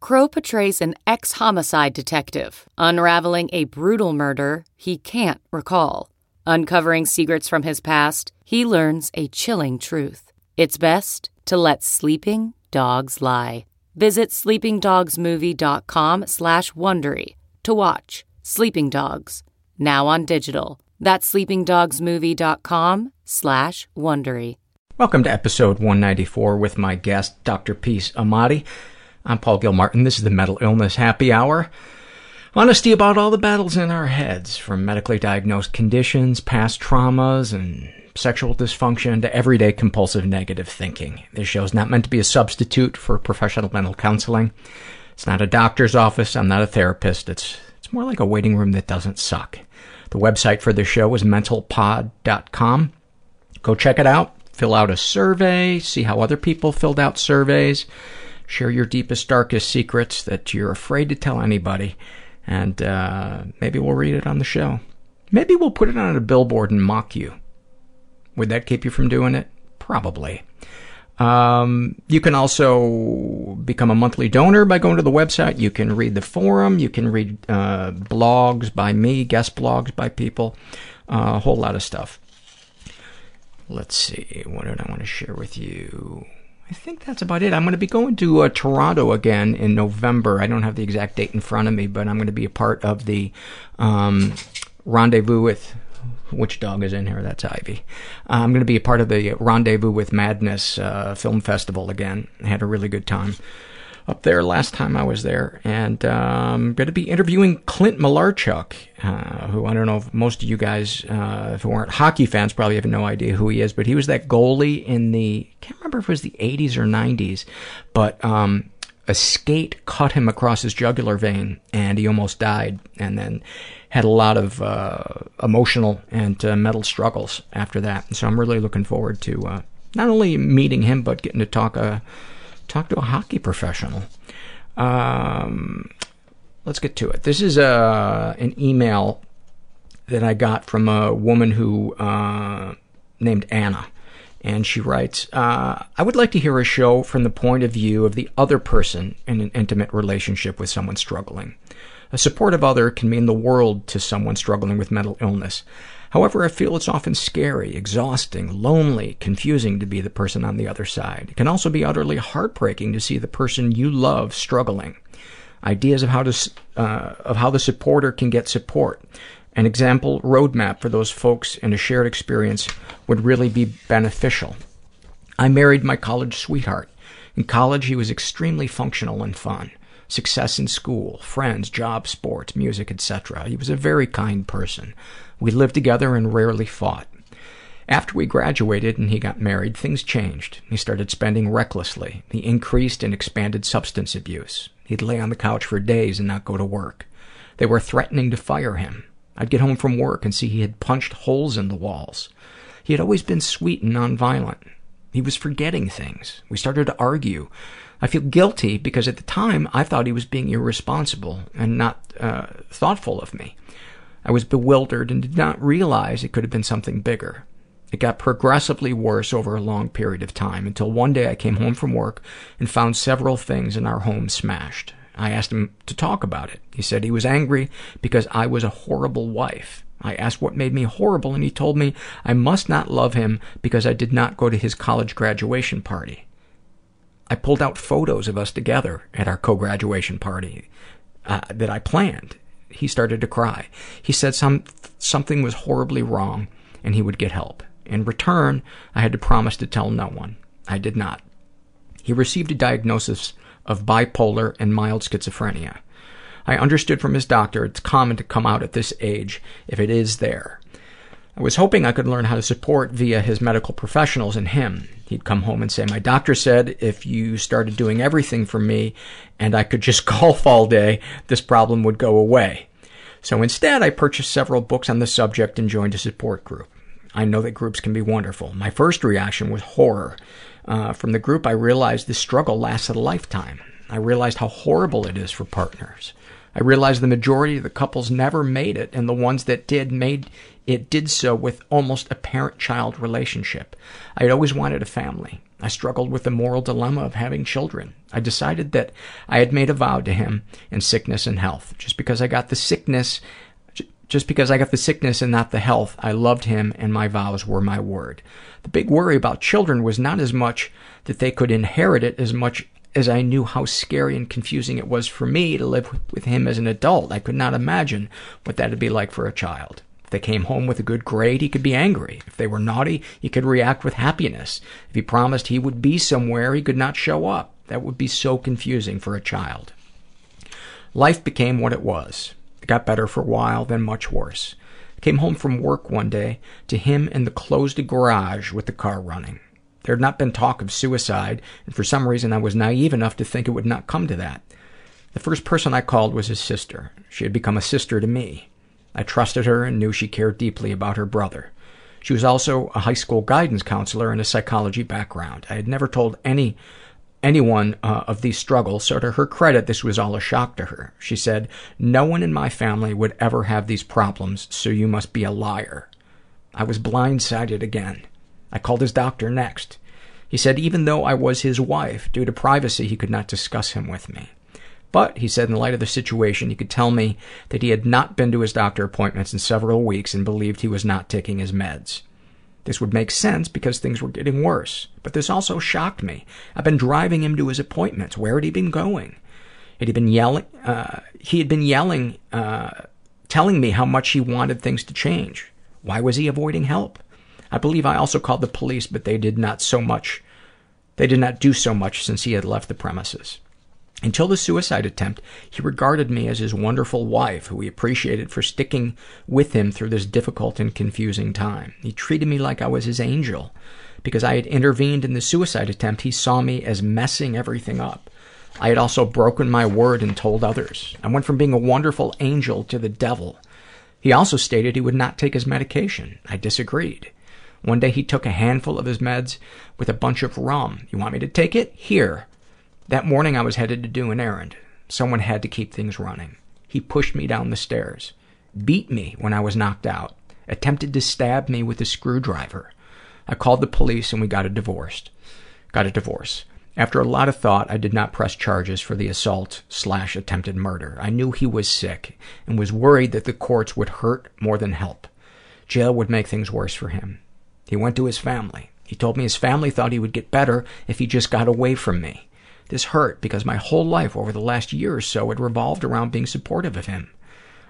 Crowe portrays an ex-homicide detective unraveling a brutal murder he can't recall. Uncovering secrets from his past, he learns a chilling truth. It's best to let sleeping dogs lie. Visit SleepingDogsMovie.com/Wondery to watch Sleeping Dogs, now on digital. That's SleepingDogsMovie.com/Wondery. Welcome to episode 194 with my guest, Dr. Peace Amadi. I'm Paul Gilmartin. This is the Mental Illness Happy Hour. Honesty about all the battles in our heads, from medically diagnosed conditions, past traumas, and sexual dysfunction to everyday compulsive negative thinking. This show is not meant to be a substitute for professional mental counseling. It's not a doctor's office. I'm not a therapist. It's more like a waiting room that doesn't suck. The website for the show is mentalpod.com. Go check it out. Fill out a survey. See how other people filled out surveys. Share your deepest, darkest secrets that you're afraid to tell anybody. And maybe we'll read it on the show. Maybe we'll put it on a billboard and mock you. Would that keep you from doing it? Probably. You can also become a monthly donor by going to the website. You can read the forum. You can read blogs by me, guest blogs by people, a whole lot of stuff. Let's see. What did I want to share with you? I think that's about it. I'm going to be going to Toronto again in November. I don't have the exact date in front of me, but I'm going to be a part of the Rendezvous with... Which dog is in here? That's Ivy. I'm going to be a part of the Rendezvous with Madness Film Festival again. I had a really good time up there last time I was there. And I'm going to be interviewing Clint Malarchuk, who I don't know if most of you guys who aren't hockey fans probably have no idea who he is, but he was that goalie in the, I can't remember if it was the 80s or 90s, but a skate cut him across his jugular vein and he almost died, and then had a lot of emotional and mental struggles after that. And so I'm really looking forward to not only meeting him, but getting to talk to a hockey professional. Let's get to it. This is an email that I got from a woman who named Anna. And she writes, I would like to hear a show from the point of view of the other person in an intimate relationship with someone struggling. A supportive other can mean the world to someone struggling with mental illness. However, I feel it's often scary, exhausting, lonely, confusing to be the person on the other side. It can also be utterly heartbreaking to see the person you love struggling. Ideas of how the supporter can get support. An example roadmap for those folks in a shared experience would really be beneficial. I married my college sweetheart. In college, he was extremely functional and fun. Success in school, friends, job, sports, music, etc. He was a very kind person. We lived together and rarely fought. After we graduated and he got married, things changed. He started spending recklessly. He increased and expanded substance abuse. He'd lay on the couch for days and not go to work. They were threatening to fire him. I'd get home from work and see he had punched holes in the walls. He had always been sweet and nonviolent. He was forgetting things. We started to argue. I feel guilty because at the time I thought he was being irresponsible and not thoughtful of me. I was bewildered and did not realize it could have been something bigger. It got progressively worse over a long period of time until one day I came home from work and found several things in our home smashed. I asked him to talk about it. He said he was angry because I was a horrible wife. I asked what made me horrible, and he told me I must not love him because I did not go to his college graduation party. I pulled out photos of us together at our co-graduation party that I planned. He started to cry. He said something was horribly wrong and he would get help. In return, I had to promise to tell no one. I did not. He received a diagnosis of bipolar and mild schizophrenia. I understood from his doctor it's common to come out at this age if it is there. I was hoping I could learn how to support via his medical professionals and him. He'd come home and say, my doctor said if you started doing everything for me and I could just golf all day, this problem would go away. So instead, I purchased several books on the subject and joined a support group. I know that groups can be wonderful. My first reaction was horror. From the group, I realized this struggle lasted a lifetime. I realized how horrible it is for partners. I realized the majority of the couples never made it, and the ones that did made it did so with almost a parent-child relationship. I had always wanted a family. I struggled with the moral dilemma of having children. I decided that I had made a vow to him in sickness and health. Just because I got the sickness and not the health, I loved him, and my vows were my word. The big worry about children was not as much that they could inherit it as much as I knew how scary and confusing it was for me to live with him as an adult. I could not imagine what that would be like for a child. If they came home with a good grade, he could be angry. If they were naughty, he could react with happiness. If he promised he would be somewhere, he could not show up. That would be so confusing for a child. Life became what it was. It got better for a while, then much worse. I came home from work one day to him in the closed garage with the car running. There had not been talk of suicide, and for some reason I was naive enough to think it would not come to that. The first person I called was his sister. She had become a sister to me. I trusted her and knew she cared deeply about her brother. She was also a high school guidance counselor and a psychology background. I had never told anyone of these struggles, so to her credit, this was all a shock to her. She said, "No one in my family would ever have these problems, so you must be a liar." I was blindsided again. I called his doctor next. He said even though I was his wife, due to privacy, he could not discuss him with me. But, he said, in light of the situation, he could tell me that he had not been to his doctor appointments in several weeks and believed he was not taking his meds. This would make sense because things were getting worse. But this also shocked me. I've been driving him to his appointments. Where had he been going? He had been yelling, telling me how much he wanted things to change. Why was he avoiding help? I believe I also called the police, but they did not do so much since he had left the premises. Until the suicide attempt, he regarded me as his wonderful wife, who he appreciated for sticking with him through this difficult and confusing time. He treated me like I was his angel. Because I had intervened in the suicide attempt, he saw me as messing everything up. I had also broken my word and told others. I went from being a wonderful angel to the devil. He also stated he would not take his medication. I disagreed. One day he took a handful of his meds with a bunch of rum. "You want me to take it? Here." That morning I was headed to do an errand. Someone had to keep things running. He pushed me down the stairs, beat me when I was knocked out, attempted to stab me with a screwdriver. I called the police and we got a divorce. After a lot of thought, I did not press charges for the assault/attempted murder. I knew he was sick and was worried that the courts would hurt more than help. Jail would make things worse for him. He went to his family. He told me his family thought he would get better if he just got away from me. This hurt because my whole life over the last year or so had revolved around being supportive of him.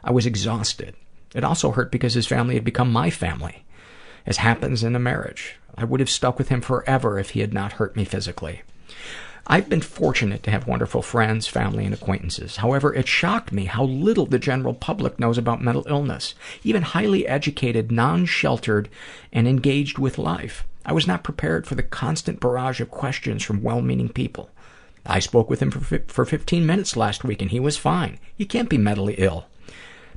I was exhausted. It also hurt because his family had become my family. As happens in a marriage, I would have stuck with him forever if he had not hurt me physically. I've been fortunate to have wonderful friends, family, and acquaintances. However, it shocked me how little the general public knows about mental illness, even highly educated, non-sheltered, and engaged with life. I was not prepared for the constant barrage of questions from well-meaning people. I spoke with him for 15 minutes last week, and he was fine. You can't be mentally ill.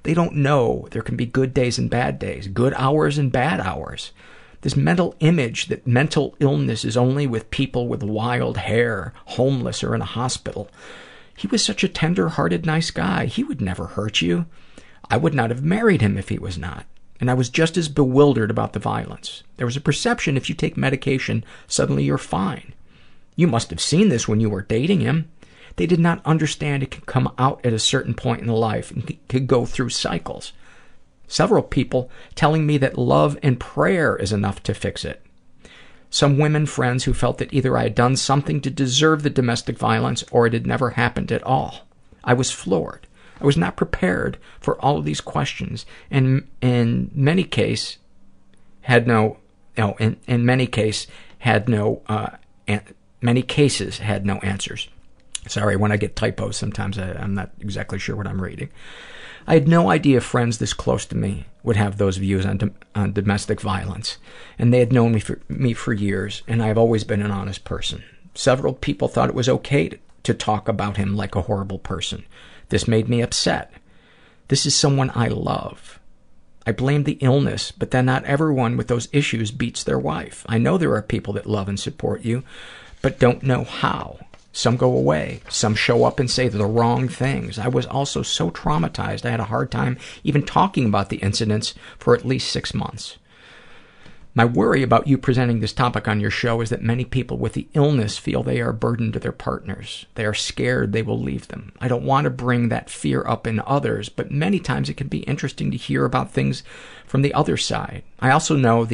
They don't know there can be good days and bad days, good hours and bad hours. This mental image that mental illness is only with people with wild hair, homeless, or in a hospital. He was such a tender-hearted, nice guy. He would never hurt you. I would not have married him if he was not. and I was just as bewildered about the violence. There was a perception if you take medication, suddenly you're fine. You must have seen this when you were dating him. They did not understand it could come out at a certain point in life and could go through cycles. Several people telling me that love and prayer is enough to fix it. Some women friends who felt that either I had done something to deserve the domestic violence or it had never happened at all. I was floored. I was not prepared for all of these questions, and in many cases had no answers. Sorry, when I get typos, sometimes I'm not exactly sure what I'm reading. I had no idea friends this close to me would have those views on domestic violence, and they had known me for years, and I have always been an honest person. Several people thought it was okay to talk about him like a horrible person. This made me upset. This is someone I love. I blame the illness, but then not everyone with those issues beats their wife. I know there are people that love and support you, but don't know how. Some go away. Some show up and say the wrong things. I was also so traumatized I had a hard time even talking about the incidents for at least 6 months. My worry about you presenting this topic on your show is that many people with the illness feel they are a burden to their partners. They are scared they will leave them. I don't want to bring that fear up in others, but many times it can be interesting to hear about things from the other side. I also know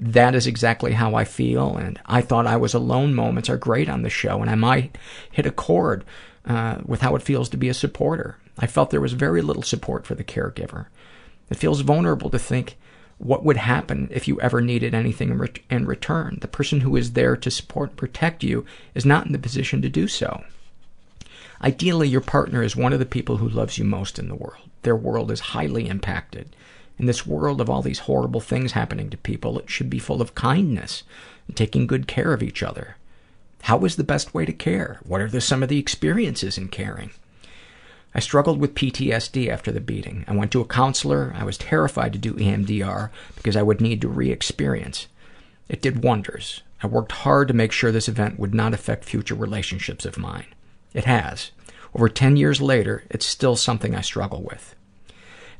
that is exactly how I feel, and I thought I was alone moments are great on the show, and I might hit a chord with how it feels to be a supporter. I felt there was very little support for the caregiver. It feels vulnerable to think what would happen if you ever needed anything in return. The person who is there to support and protect you is not in the position to do so. Ideally, your partner is one of the people who loves you most in the world. Their world is highly impacted. In this world of all these horrible things happening to people, it should be full of kindness and taking good care of each other. How is the best way to care? What are some of the experiences in caring? I struggled with PTSD after the beating. I went to a counselor. I was terrified to do EMDR because I would need to re-experience. It did wonders. I worked hard to make sure this event would not affect future relationships of mine. It has. Over 10 years later, it's still something I struggle with.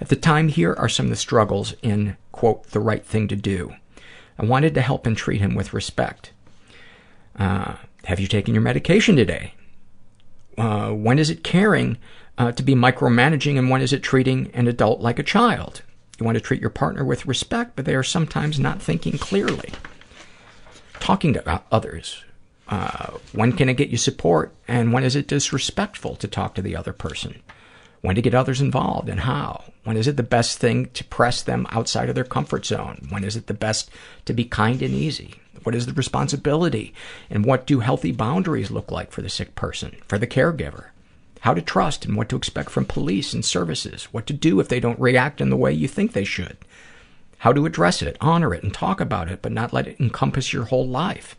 At the time, here are some of the struggles in, quote, the right thing to do. I wanted to help and treat him with respect. Have you taken your medication today? When is it caring to be micromanaging, and when is it treating an adult like a child? You want to treat your partner with respect, but they are sometimes not thinking clearly. Talking to others. When can it get you support, and when is it disrespectful to talk to the other person? When to get others involved, and how? When is it the best thing to press them outside of their comfort zone? When is it the best to be kind and easy? What is the responsibility, and what do healthy boundaries look like for the sick person, for the caregiver? How to trust and what to expect from police and services, what to do if they don't react in the way you think they should, how to address it, honor it, and talk about it, but not let it encompass your whole life.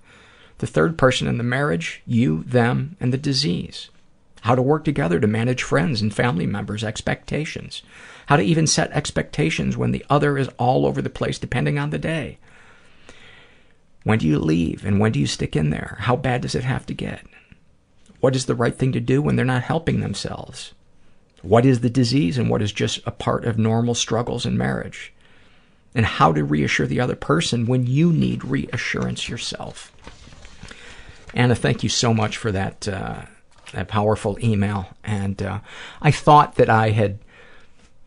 The third person in the marriage, you, them, and the disease. How to work together to manage friends and family members' expectations. How to even set expectations when the other is all over the place depending on the day. When do you leave, and when do you stick in there? How bad does it have to get? What is the right thing to do when they're not helping themselves? What is the disease, and what is just a part of normal struggles in marriage? And how to reassure the other person when you need reassurance yourself. Anna, thank you so much for that powerful email. And I thought that I had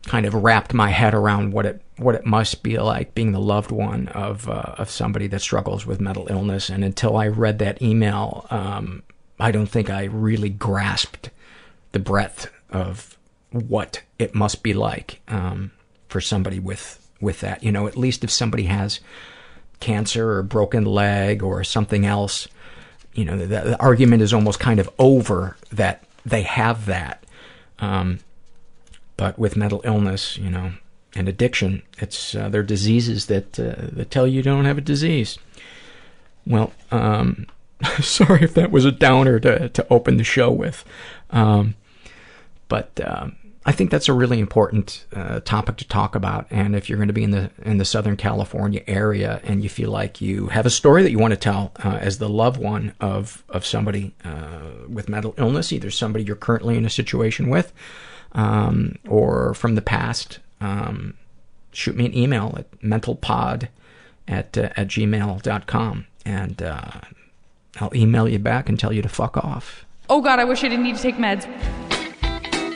kind of wrapped my head around what it must be like being the loved one of somebody that struggles with mental illness. And until I read that email, I don't think I really grasped the breadth of what it must be like for somebody with that. You know, at least if somebody has cancer or broken leg or something else, you know, the argument is almost kind of over that they have that. But with mental illness, you know, and addiction, it's they're diseases that tell you don't have a disease. Well, sorry if that was a downer to open the show with, but I think that's a really important topic to talk about. And if you're going to be in the Southern California area and you feel like you have a story that you want to tell as the loved one of somebody with mental illness, either somebody you're currently in a situation with, or from the past, shoot me an email at mentalpod@gmail.com, and I'll email you back and tell you to fuck off. Oh God, I wish I didn't need to take meds.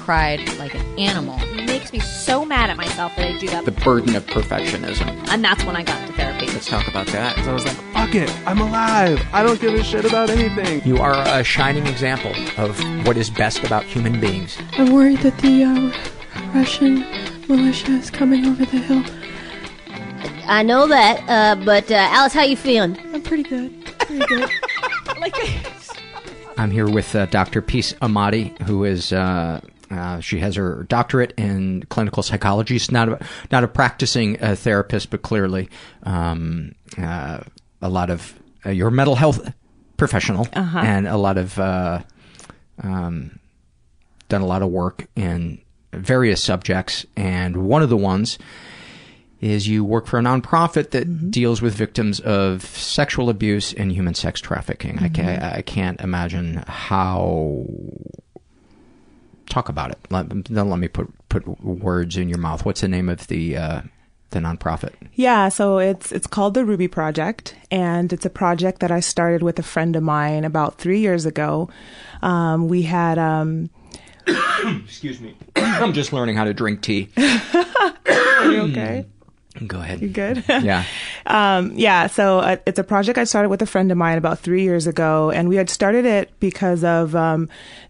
Cried like an animal. It makes me so mad at myself that I do that. The burden of perfectionism. And that's when I got to therapy. Let's talk about that. So I was like, fuck it, I'm alive. I don't give a shit about anything. You are a shining example of what is best about human beings. I'm worried that the Russian militia is coming over the hill. I know that, but Alice, how you feeling? I'm pretty good. Like, I'm here with Dr. Peace Amadi, who is... she has her doctorate in clinical psychology. She's not a practicing therapist, but clearly a lot of your mental health professional, and a lot of done a lot of work in various subjects. And one of the ones is you work for a nonprofit that deals with victims of sexual abuse and human sex trafficking. I can't imagine how. Talk about it. Don't let me put words in your mouth. What's the name of the nonprofit? Yeah, so it's called the Ruby Project, and it's a project that I started with a friend of mine about 3 years ago. We had excuse me. I'm just learning how to drink tea. Are you okay? Go ahead. You good? Yeah. So it's a project I started with a friend of mine about 3 years ago, and we had started it because of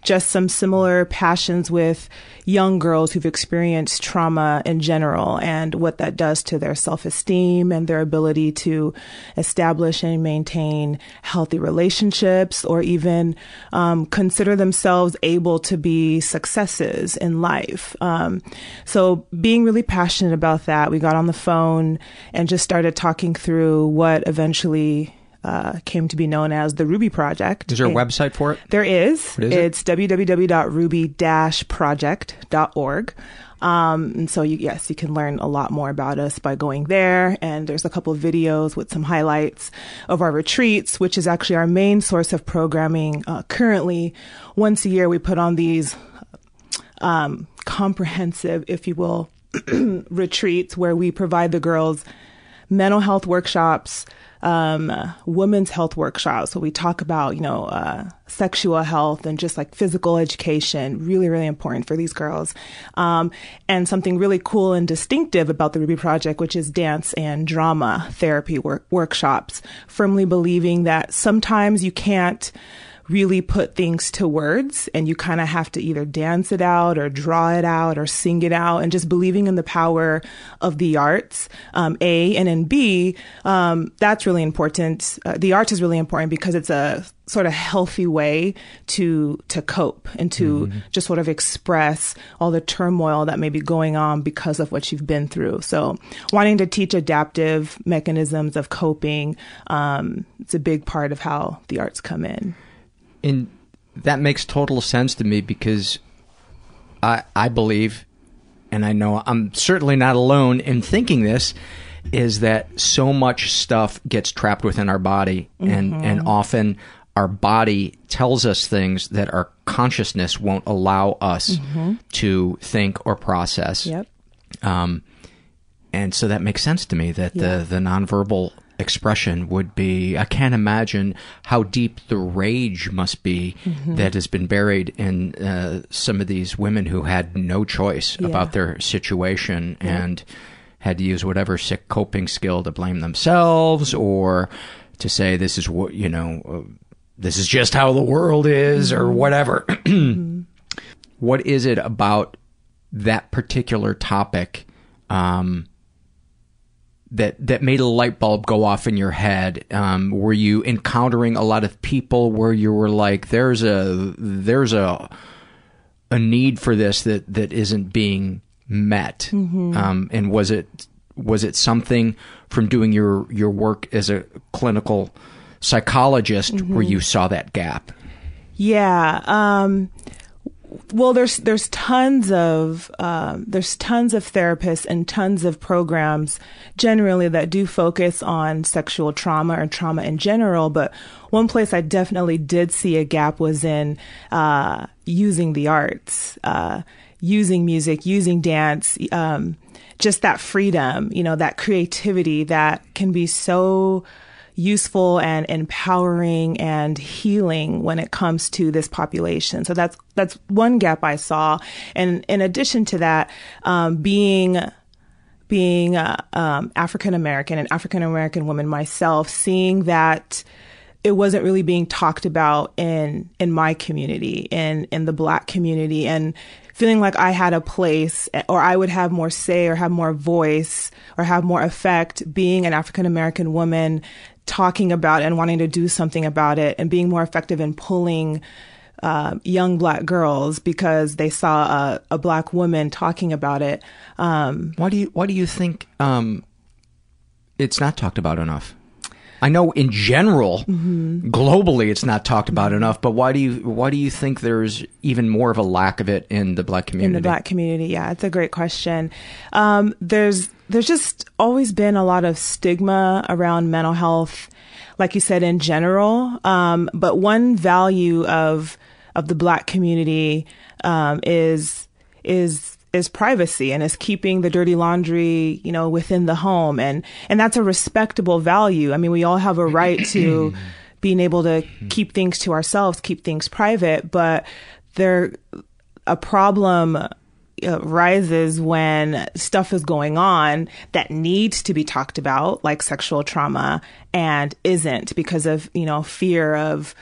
just some similar passions with young girls who've experienced trauma in general and what that does to their self-esteem and their ability to establish and maintain healthy relationships, or even consider themselves able to be successes in life. So being really passionate about that, we got on the phone and just started talking through what eventually came to be known as the Ruby Project. Is there a website for it? There is. What is it? It's www.ruby-project.org. And so, you can learn a lot more about us by going there. And there's a couple of videos with some highlights of our retreats, which is actually our main source of programming. Currently, once a year, we put on these comprehensive, if you will, retreats where we provide the girls mental health workshops, women's health workshops, where we talk about, sexual health and just like physical education, really, really important for these girls. And something really cool and distinctive about the Ruby Project, which is dance and drama therapy workshops, firmly believing that sometimes you can't really put things to words, and you kind of have to either dance it out or draw it out or sing it out, and just believing in the power of the arts, A, and then B, that's really important. The arts is really important because it's a sort of healthy way to cope and to just sort of express all the turmoil that may be going on because of what you've been through. So wanting to teach adaptive mechanisms of coping, it's a big part of how the arts come in. And that makes total sense to me, because I believe, and I know I'm certainly not alone in thinking this, is that so much stuff gets trapped within our body, and often our body tells us things that our consciousness won't allow us to think or process. Yep. And so that makes sense to me that the nonverbal expression would be, I can't imagine how deep the rage must be that has been buried in some of these women who had no choice about their situation and had to use whatever sick coping skill to blame themselves or to say this is what, this is just how the world is or whatever. What is it about that particular topic that made a light bulb go off in your head? Were you encountering a lot of people where you were like, there's a need for this that isn't being met? And was it Was it something from doing your work as a clinical psychologist where you saw that gap? Yeah. Well, there's tons of therapists and tons of programs generally that do focus on sexual trauma or trauma in general. But one place I definitely did see a gap was in using the arts, using music, using dance, just that freedom, you know, that creativity that can be so useful and empowering and healing when it comes to this population. So that's one gap I saw. And in addition to that, being African American and African American woman myself, seeing that it wasn't really being talked about in my community, in the Black community, and feeling like I had a place, or I would have more say or have more voice or have more effect being an African American woman, talking about and wanting to do something about it and being more effective in pulling young Black girls because they saw a Black woman talking about it. Why do you think it's not talked about enough? I know in general, globally, it's not talked about enough, but why do you think there's even more of a lack of it in the Black community? In the Black community, yeah, it's a great question. There's just always been a lot of stigma around mental health, like you said, in general. But one value of the Black community is privacy, and is keeping the dirty laundry, you know, within the home. And that's a respectable value. I mean, we all have a right to being able to keep things to ourselves, keep things private, but a problem rises when stuff is going on that needs to be talked about, like sexual trauma, and isn't, because of, you know, fear of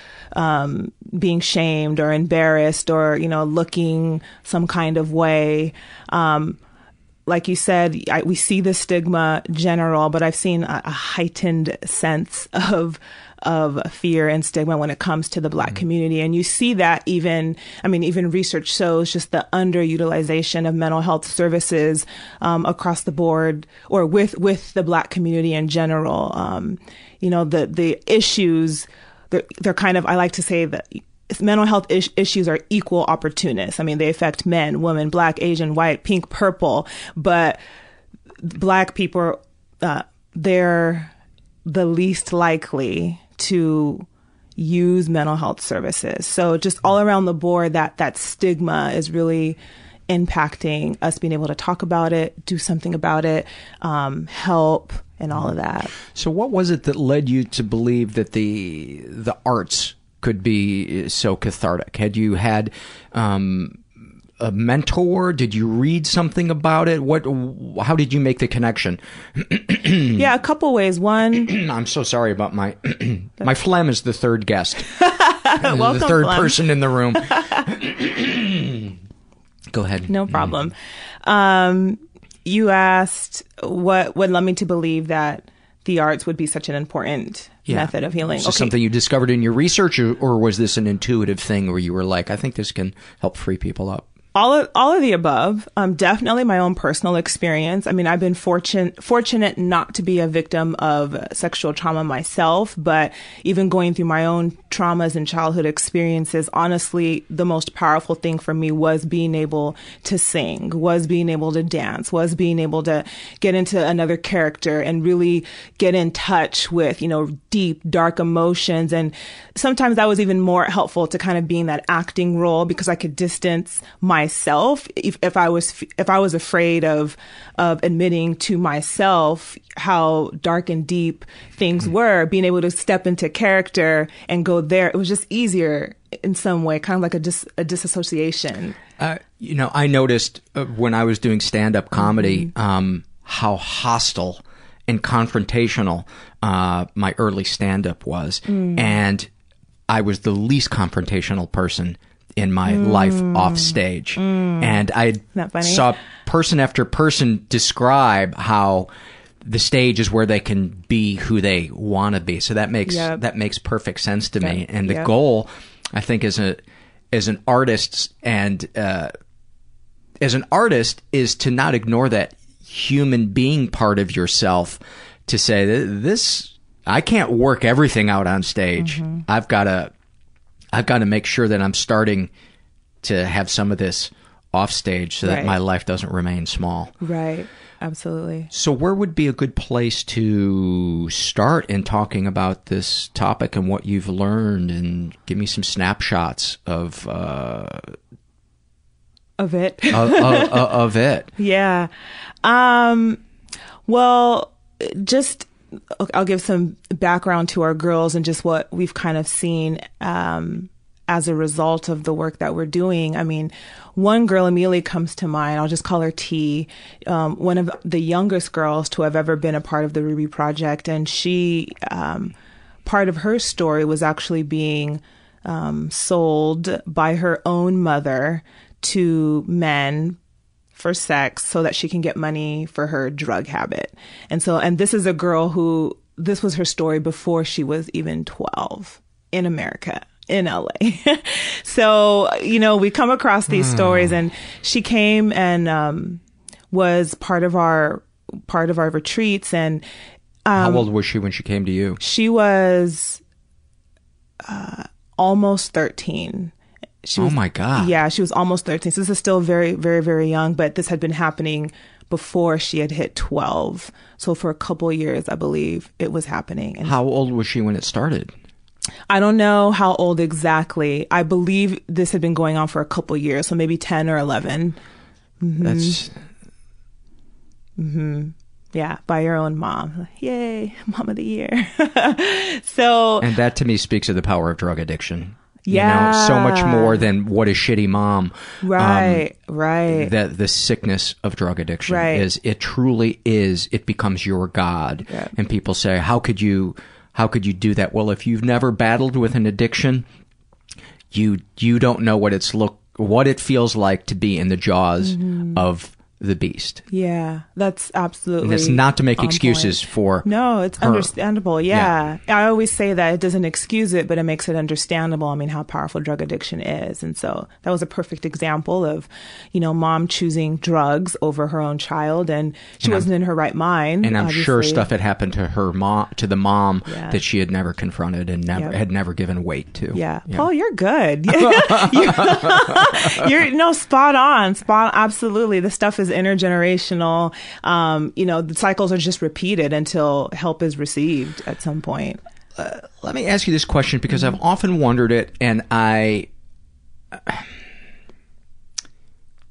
being shamed or embarrassed or, you know, looking some kind of way. Like you said, we see the stigma general, but I've seen a heightened sense of fear and stigma when it comes to the Black community. And you see that even research shows just the underutilization of mental health services across the board, or with the Black community in general. You know, the issues, they're kind of, I like to say that mental health issues are equal opportunists. I mean, they affect men, women, Black, Asian, white, pink, purple, but Black people, they're the least likely to use mental health services. So just all around the board, that stigma is really impacting us being able to talk about it, do something about it, help, and all of that. So what was it that led you to believe that the arts could be so cathartic? Had you had a mentor? Did you read something about it? How did you make the connection? Yeah, a couple ways. One, I'm so sorry about my phlegm is the third guest. Welcome, the third phlegm. Person in the room. Go ahead. No problem. You asked what would led me to believe that the arts would be such an important method of healing. So something you discovered in your research, or was this an intuitive thing where you were like, I think this can help free people up? All of the above. Definitely my own personal experience. I mean, I've been fortunate not to be a victim of sexual trauma myself, but even going through my own traumas and childhood experiences, honestly, the most powerful thing for me was being able to sing, was being able to dance, was being able to get into another character and really get in touch with, you know, deep, dark emotions. And sometimes that was even more helpful to kind of being that acting role, because I could distance myself if I was afraid of admitting to myself how dark and deep things were. Being able to step into character and go there, it was just easier in some way, kind of like a disassociation. You know, I noticed when I was doing stand-up comedy how hostile and confrontational my early stand-up was, and I was the least confrontational person in my life off stage. And I saw person after person describe how the stage is where they can be who they want to be. So that makes perfect sense to me. And the goal, I think, as an artist is to not ignore that human being part of yourself to say, this, I can't work everything out on stage. Mm-hmm. I've got to make sure that I'm starting to have some of this off stage so that my life doesn't remain small. Right. Absolutely. So where would be a good place to start in talking about this topic and what you've learned, and give me some snapshots of it. Yeah. Well, just, I'll give some background to our girls and just what we've kind of seen, as a result of the work that we're doing. I mean, one girl immediately comes to mind. I'll just call her T, one of the youngest girls to have ever been a part of the Ruby Project. And she, part of her story was actually being sold by her own mother to men for sex so that she can get money for her drug habit. And this is a girl who, this was her story before she was even 12 in America, in LA. So, you know, we come across these stories, and she came and was part of our retreats. And how old was she when she came to you? She was almost 13. Oh my God. Yeah, she was almost 13. So this is still very, very, very young, but this had been happening before she had hit 12. So for a couple of years, I believe it was happening. And how old was she when it started? I don't know how old exactly. I believe this had been going on for a couple of years, so maybe 10 or 11. Mm-hmm. That's... Mm-hmm. Yeah, by your own mom. Yay, Mom of the Year. So... And that to me speaks of the power of drug addiction. Yeah. You know, so much more than what a shitty mom. Right, right. That the sickness of drug addiction is, it truly is, it becomes your God. Yep. And people say, how could you do that? Well, if you've never battled with an addiction, you don't know what it feels like to be in the jaws of the beast. Yeah, that's absolutely. And it's not to make excuses for. No, it's her. Understandable. Yeah. I always say that it doesn't excuse it, but it makes it understandable. I mean, how powerful drug addiction is. And so that was a perfect example of, you know, mom choosing drugs over her own child, and she wasn't in her right mind. And I'm sure stuff had happened to her mom, to the mom that she had never confronted and had never given weight to. Yeah. Paul, you're good. You're spot on. Absolutely. The stuff is intergenerational. You know, the cycles are just repeated until help is received at some point. Let me ask you this question, because I've often wondered it, and I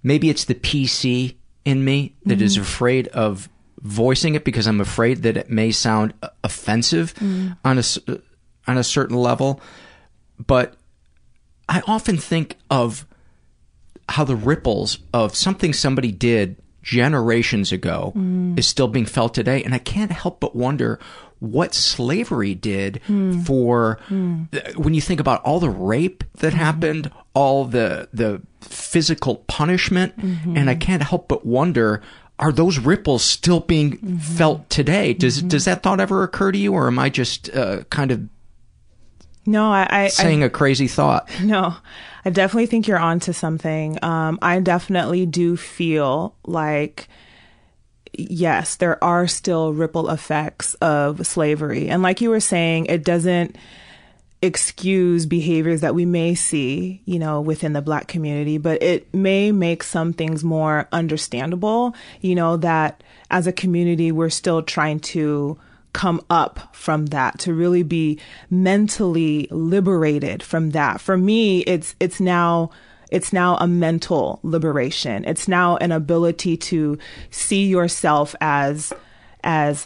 maybe it's the PC in me that is afraid of voicing it, because I'm afraid that it may sound offensive on a certain level. But I often think of how the ripples of something somebody did generations ago is still being felt today. And I can't help but wonder what slavery did for when you think about all the rape that happened, all the physical punishment. And I can't help but wonder, are those ripples still being felt today? Does that thought ever occur to you, or am I just kind of saying a crazy thought? No, I definitely think you're onto something. I definitely do feel like, yes, there are still ripple effects of slavery. And like you were saying, it doesn't excuse behaviors that we may see, you know, within the Black community, but it may make some things more understandable, you know, that as a community, we're still trying to come up from that, to really be mentally liberated from that. For me, it's now a mental liberation. It's now an ability to see yourself as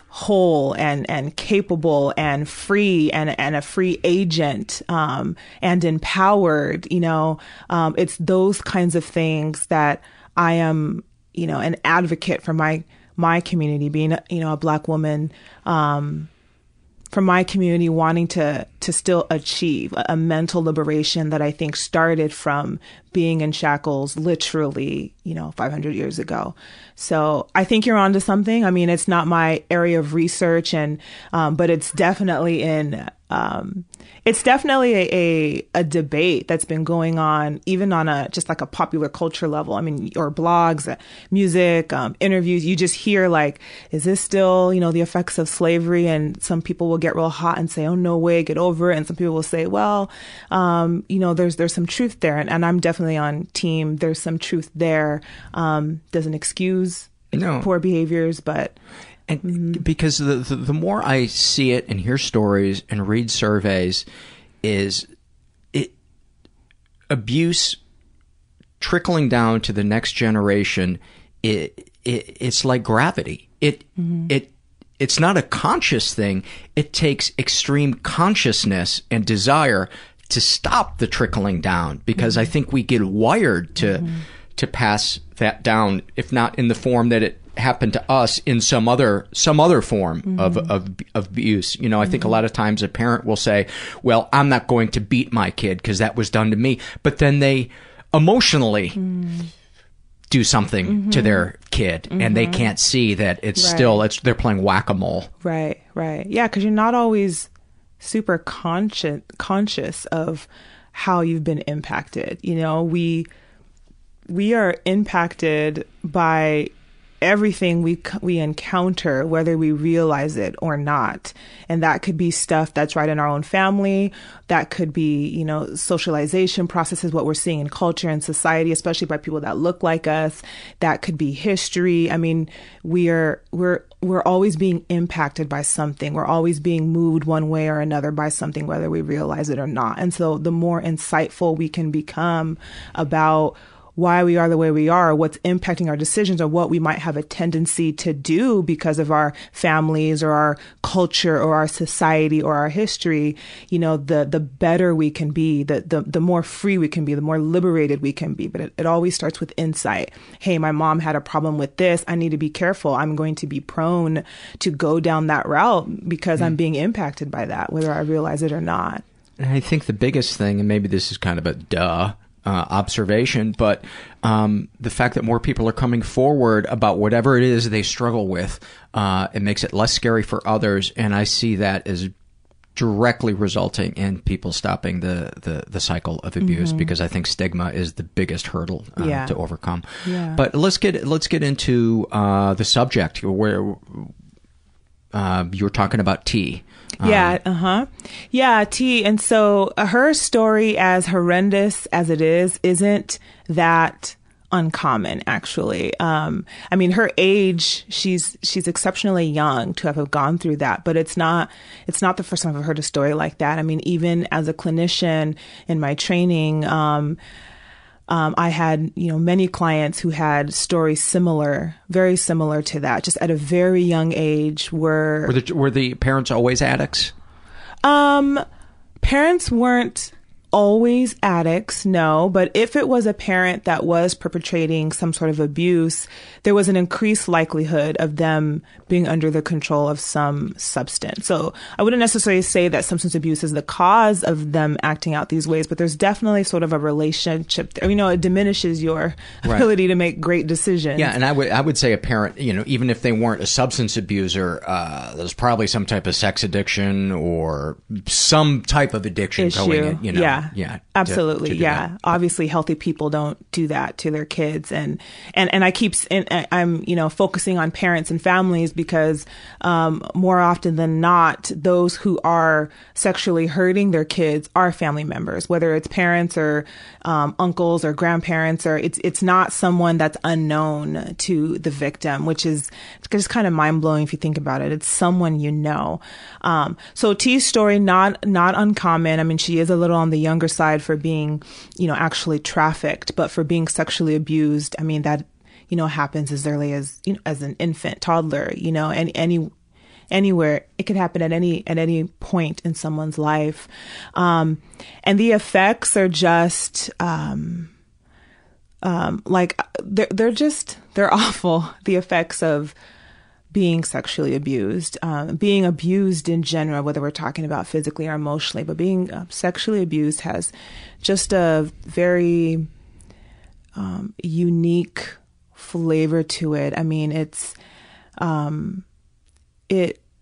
whole and capable and free and a free agent, and empowered, you know. It's those kinds of things that I am, you know, an advocate for my community, being, you know, a Black woman, from my community wanting to to still achieve a mental liberation that I think started from being in shackles literally, 500 years ago. So I think you're onto something. I mean, it's not my area of research, and but it's definitely in a debate that's been going on, even on just like a popular culture level. I mean, or blogs, music, interviews. You just hear like, is this still, the effects of slavery? And some people will get real hot and say, oh, no way, get over it. And some people will say, well, there's some truth there. And I'm definitely on team. There's some truth there. Doesn't excuse poor behaviors, but... And because the more I see it and hear stories and read surveys, abuse trickling down to the next generation. It's like gravity. It's not a conscious thing. It takes extreme consciousness and desire to stop the trickling down, because I think we get wired to pass that down, if not in the form that it happened to us, in some other form of abuse. I think a lot of times a parent will say, well, I'm not going to beat my kid because that was done to me. But then they emotionally do something to their kid and they can't see that it's they're playing whack-a-mole. Right, right. Yeah, because you're not always super conscious of how you've been impacted. We are impacted by everything we encounter, whether we realize it or not. And that could be stuff that's right in our own family. That could be, socialization processes, what we're seeing in culture and society, especially by people that look like us. That could be history. I mean, we're always being impacted by something. We're always being moved one way or another by something, whether we realize it or not. And so the more insightful we can become about why we are the way we are, what's impacting our decisions, or what we might have a tendency to do because of our families or our culture or our society or our history, the better we can be, the more free we can be, the more liberated we can be. But it always starts with insight. Hey, my mom had a problem with this. I need to be careful. I'm going to be prone to go down that route because I'm being impacted by that, whether I realize it or not. And I think the biggest thing, and maybe this is kind of a observation, but the fact that more people are coming forward about whatever it is they struggle with, it makes it less scary for others, and I see that as directly resulting in people stopping the cycle of abuse, because I think stigma is the biggest hurdle to overcome. Yeah. But let's get into the subject where you were talking about tea. Tea. And so her story, as horrendous as it is, isn't that uncommon, actually. I mean, her age, she's exceptionally young to have gone through that, but it's not the first time I've heard a story like that. I mean, even as a clinician in my training, I had, many clients who had stories similar, very similar to that, just at a very young age. Were the parents always addicts? Parents weren't always addicts, no. But if it was a parent that was perpetrating some sort of abuse, there was an increased likelihood of them being under the control of some substance. So I wouldn't necessarily say that substance abuse is the cause of them acting out these ways, but there's definitely sort of a relationship there. It diminishes your ability to make great decisions. Yeah, and I would say a parent, even if they weren't a substance abuser, there's probably some type of sex addiction or some type of addiction going in, Yeah. Yeah, absolutely. That. Obviously, healthy people don't do that to their kids, and I'm focusing on parents and families because more often than not, those who are sexually hurting their kids are family members, whether it's parents or uncles or grandparents, or it's not someone that's unknown to the victim, which is just kind of mind blowing if you think about it. It's someone you know. So T's story, not uncommon. I mean, she is a little on the younger side for being, actually trafficked, but for being sexually abused, I mean, that, happens as early as, as an infant, toddler, and anywhere. It could happen at any point in someone's life. And the effects are just, they're awful. The effects of being sexually abused, being abused in general, whether we're talking about physically or emotionally, but being sexually abused has just a very unique flavor to it. I mean, it's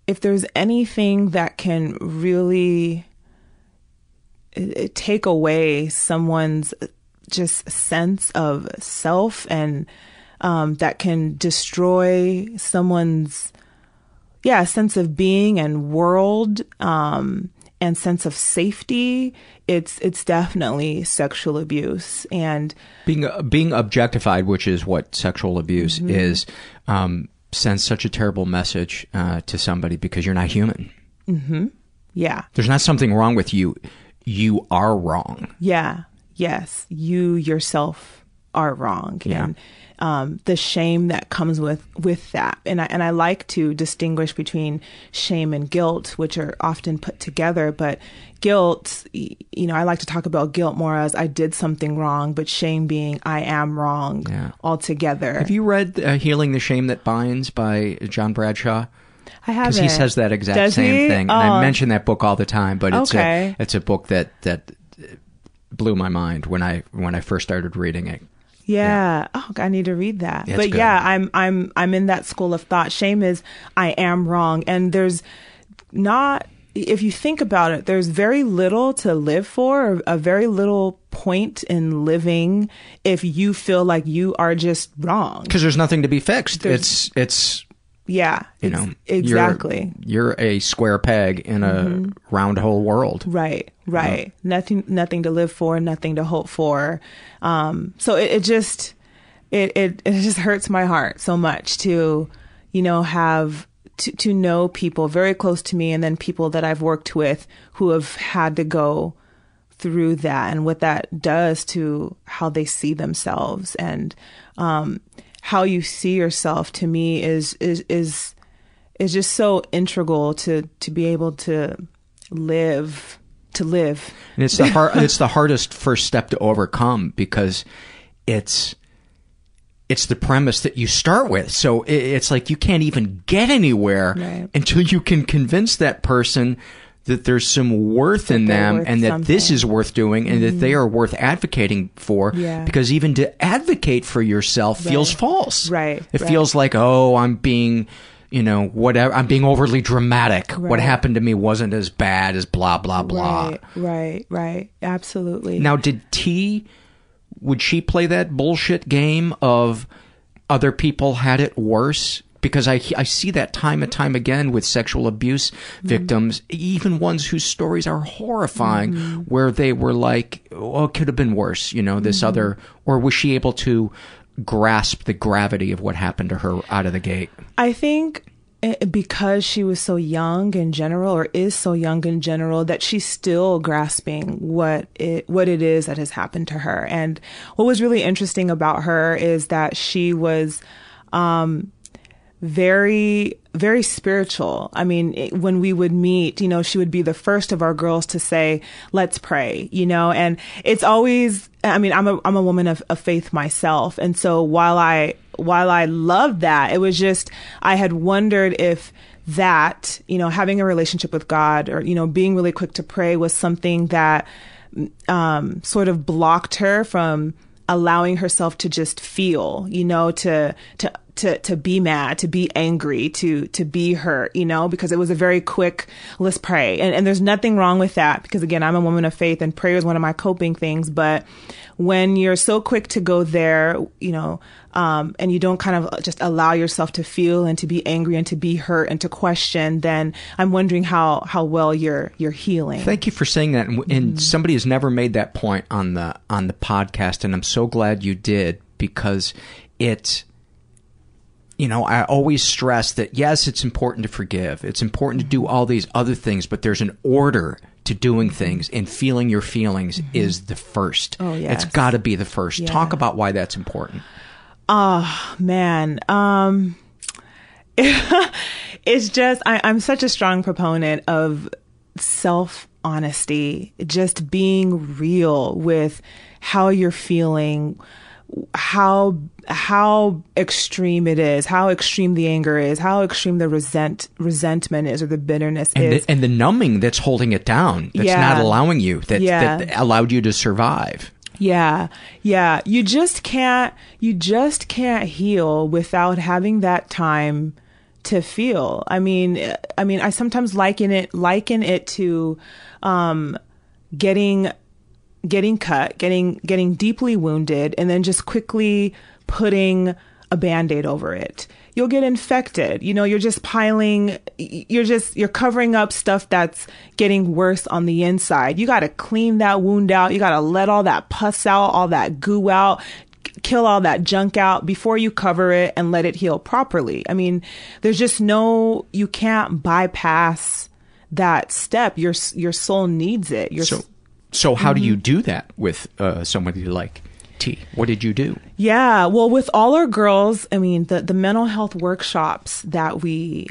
if there's anything that can really take away someone's just sense of self and that can destroy someone's sense of being and world and sense of safety, it's definitely sexual abuse. And being objectified, which is what sexual abuse mm-hmm. is, sends such a terrible message to somebody, because you're not human. Mm-hmm. Yeah. There's not something wrong with you. You are wrong. Yeah. Yes. You yourself are wrong. Yeah. And the shame that comes with that. And I like to distinguish between shame and guilt, which are often put together. But guilt, you know, I like to talk about guilt more as I did something wrong, but shame being I am wrong altogether. Have you read Healing the Shame That Binds by John Bradshaw? I haven't. Because he says that exact same thing. And I mention that book all the time, but it's a book that blew my mind when I first started reading it. Yeah. Oh, I need to read that. It's good. Yeah, I'm in that school of thought. Shame is I am wrong, and there's not, if you think about it, there's very little to live for, or a very little point in living if you feel like you are just wrong. Because there's nothing to be fixed. It's yeah, you know, exactly. You're a square peg in a mm-hmm. round hole world. Right, right. Yeah. Nothing to live for, nothing to hope for. So it just hurts my heart so much to, you know, have to know people very close to me, and then people that I've worked with who have had to go through that, and what that does to how they see themselves. And how you see yourself, to me, is just so integral to be able to live. And it's the it's the hardest first step to overcome, because it's the premise that you start with. So it's like you can't even get anywhere until you can convince that person that there's some worth in them, and that this is worth doing, and that they are worth advocating for, because even to advocate for yourself feels false. Right. It feels like, oh, I'm being, you know, whatever, I'm being overly dramatic. Right. What happened to me wasn't as bad as blah, blah, blah. Right. Absolutely. Now, would she play that bullshit game of other people had it worse? Because I see that time and time again with sexual abuse victims, even ones whose stories are horrifying, where they were like, oh, it could have been worse, you know, this other, or was she able to grasp the gravity of what happened to her out of the gate? I think because she was so young in general, or is so young in general, that she's still grasping what it is that has happened to her. And what was really interesting about her is that she was, very, very spiritual. I mean, when we would meet, you know, she would be the first of our girls to say, let's pray, you know, and it's always, I mean, I'm a woman of faith myself. And so while I loved that, it was just, I had wondered if that, you know, having a relationship with God, or, you know, being really quick to pray, was something that, sort of blocked her from allowing herself to just feel, you know, to be mad, to be angry, to be hurt, you know, because it was a very quick, let's pray. And there's nothing wrong with that, because again, I'm a woman of faith, and prayer is one of my coping things. But when you're so quick to go there, you know, and you don't kind of just allow yourself to feel and to be angry and to be hurt and to question, then I'm wondering how well you're healing. Thank you for saying that. And somebody has never made that point on the podcast, and I'm so glad you did, because it's, you know, I always stress that, yes, it's important to forgive. It's important to do all these other things, but there's an order to doing things, and feeling your feelings is the first. Oh, yes. It's got to be the first. Yeah. Talk about why that's important. Oh, man. It's just, I'm such a strong proponent of self-honesty, just being real with how you're feeling, how extreme it is, how extreme the anger is, how extreme the resentment is, or the bitterness is. And the numbing that's holding it down, that's not allowing you, that allowed you to survive. Yeah. Yeah. You just can't heal without having that time to feel. I mean, I sometimes liken it to, getting cut, getting deeply wounded, and then just quickly putting a Band-Aid over it. You'll get infected. You know, you're covering up stuff that's getting worse on the inside. You got to clean that wound out. You got to let all that pus out, all that goo out, kill all that junk out before you cover it and let it heal properly. I mean, there's just no, you can't bypass that step. Your soul needs it. So how do you do that with somebody like T? What did you do? Yeah, well, with all our girls, I mean, the mental health workshops that we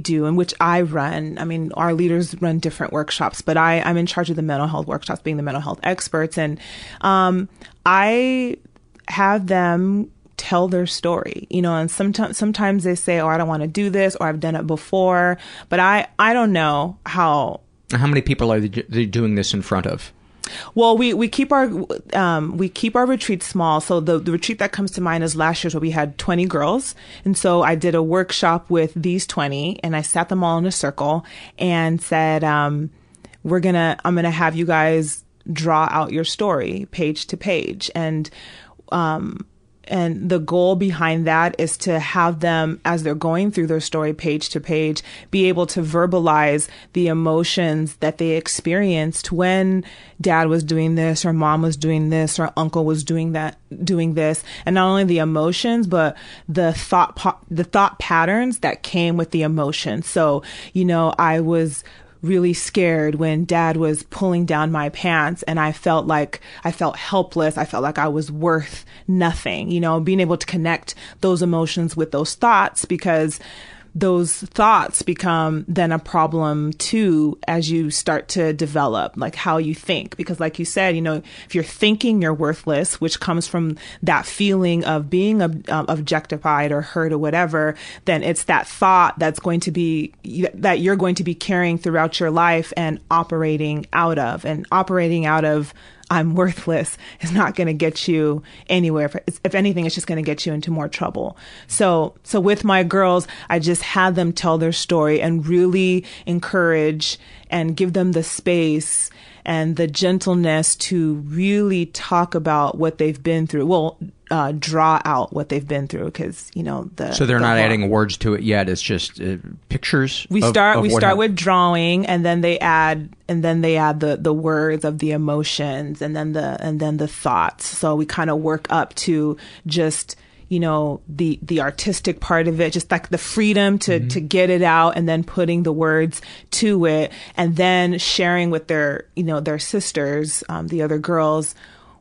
do, and which I run. I mean, our leaders run different workshops, but I'm in charge of the mental health workshops, being the mental health experts, and I have them tell their story, you know, and sometimes they say, oh, I don't want to do this, or I've done it before, but I don't know how. How many people are they doing this in front of? Well, we keep our retreats small. So the retreat that comes to mind is last year's, where we had 20 girls, and so I did a workshop with these 20, and I sat them all in a circle and said, I'm gonna have you guys draw out your story page to page, and the goal behind that is to have them, as they're going through their story page to page, be able to verbalize the emotions that they experienced when dad was doing this, or mom was doing this, or uncle was doing this. And not only the emotions, but the thought patterns that came with the emotion. So, you know, I was really scared when dad was pulling down my pants, and I felt helpless. I felt like I was worth nothing, you know, being able to connect those emotions with those thoughts, because those thoughts become then a problem too, as you start to develop, like how you think, because like you said, you know, if you're thinking you're worthless, which comes from that feeling of being objectified or hurt or whatever, then it's that thought that you're going to be carrying throughout your life and operating out of I'm worthless is not going to get you anywhere. If anything, it's just going to get you into more trouble. So with my girls, I just had them tell their story and really encourage and give them the space and the gentleness to really talk about what they've been through. Well, draw out what they've been through, because, you know, so they're not adding words to it yet. It's just pictures. We start with drawing, and then they add the words of the emotions, and then the thoughts. So we kind of work up to just, you know, the artistic part of it, just like the freedom to get it out, and then putting the words to it, and then sharing with their, you know, their sisters, the other girls,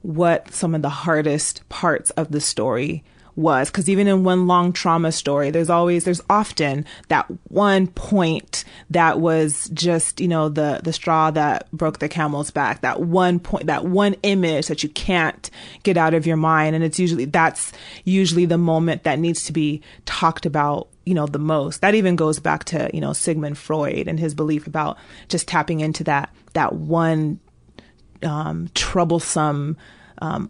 what some of the hardest parts of the story was. Because even in one long trauma story, there's often that one point that was just, you know, the straw that broke the camel's back, that one point, that one image that you can't get out of your mind. And that's usually the moment that needs to be talked about, you know, the most. That even goes back to, you know, Sigmund Freud and his belief about just tapping into that one troublesome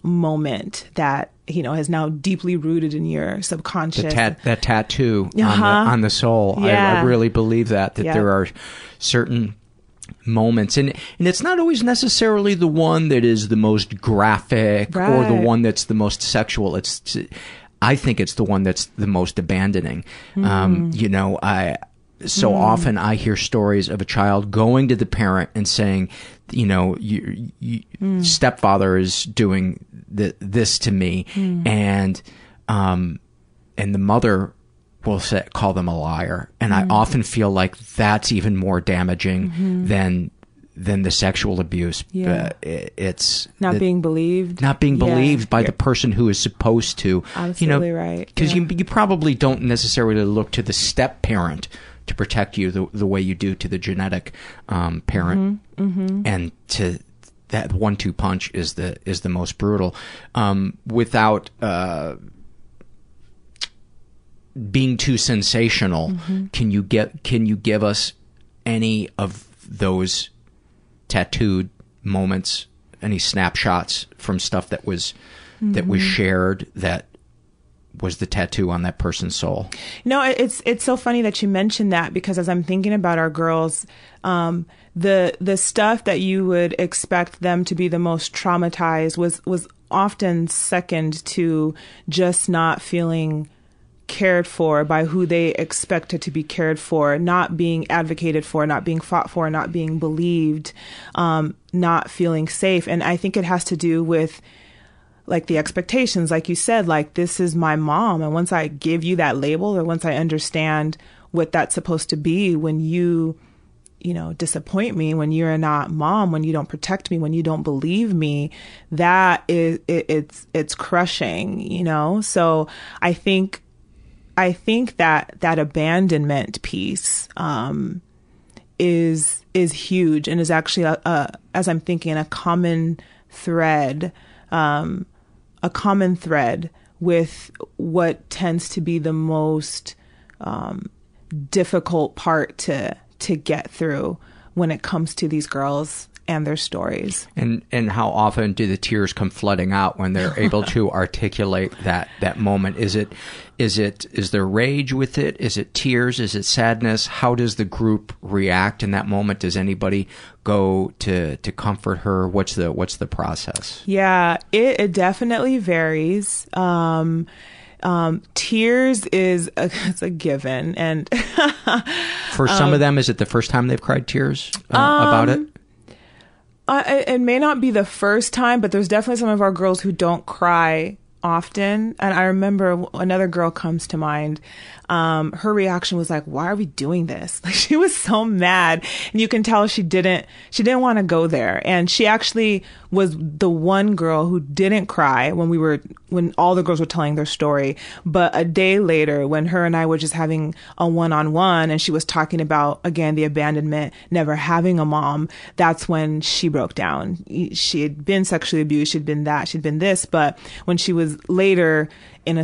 moment that, you know, is now deeply rooted in your subconscious. That tattoo on the soul. Yeah. I really believe that there are certain moments, and it's not always necessarily the one that is the most graphic, right, or the one that's the most sexual. I think it's the one that's the most abandoning. You know, So often I hear stories of a child going to the parent and saying, you know, your stepfather is doing this to me. And the mother will call them a liar. And I often feel like that's even more damaging than the sexual abuse. Yeah. It's not being believed by the person who is supposed to. Absolutely, you know, right. Because you probably don't necessarily look to the step parent to protect you the way you do to the genetic parent, and to that 1-2 punch is the most brutal, without being too sensational. Mm-hmm. Can you give us any of those tattooed moments, any snapshots from stuff that was mm-hmm. that was shared, that was the tattoo on that person's soul? No, it's so funny that you mentioned that, because as I'm thinking about our girls, the stuff that you would expect them to be the most traumatized was often second to just not feeling cared for by who they expected to be cared for, not being advocated for, not being fought for, not being believed, not feeling safe. And I think it has to do with like the expectations, like you said, like, this is my mom. And once I give you that label, or once I understand what that's supposed to be, when you disappoint me, when you're not mom, when you don't protect me, when you don't believe me, that is, it's crushing, So I think that abandonment piece, is huge, and is actually, as I'm thinking, a common thread with what tends to be the most difficult part to get through when it comes to these girls and their stories. And how often do the tears come flooding out when they're able to articulate that moment? Is there rage with it? Is it tears? Is it sadness? How does the group react in that moment? Does anybody go to comfort her? What's the process? Yeah, it definitely varies. Tears it's a given, and for some of them, is it the first time they've cried tears about it? It may not be the first time, but there's definitely some of our girls who don't cry often. And I remember another girl comes to mind. Her reaction was like, why are we doing this? Like, she was so mad, and you can tell she didn't want to go there. And she actually was the one girl who didn't cry when all the girls were telling their story. But a day later, when her and I were just having a one-on-one, and she was talking about, again, the abandonment, never having a mom, that's when she broke down. She had been sexually abused. She'd been that, she'd been this. But when she was later in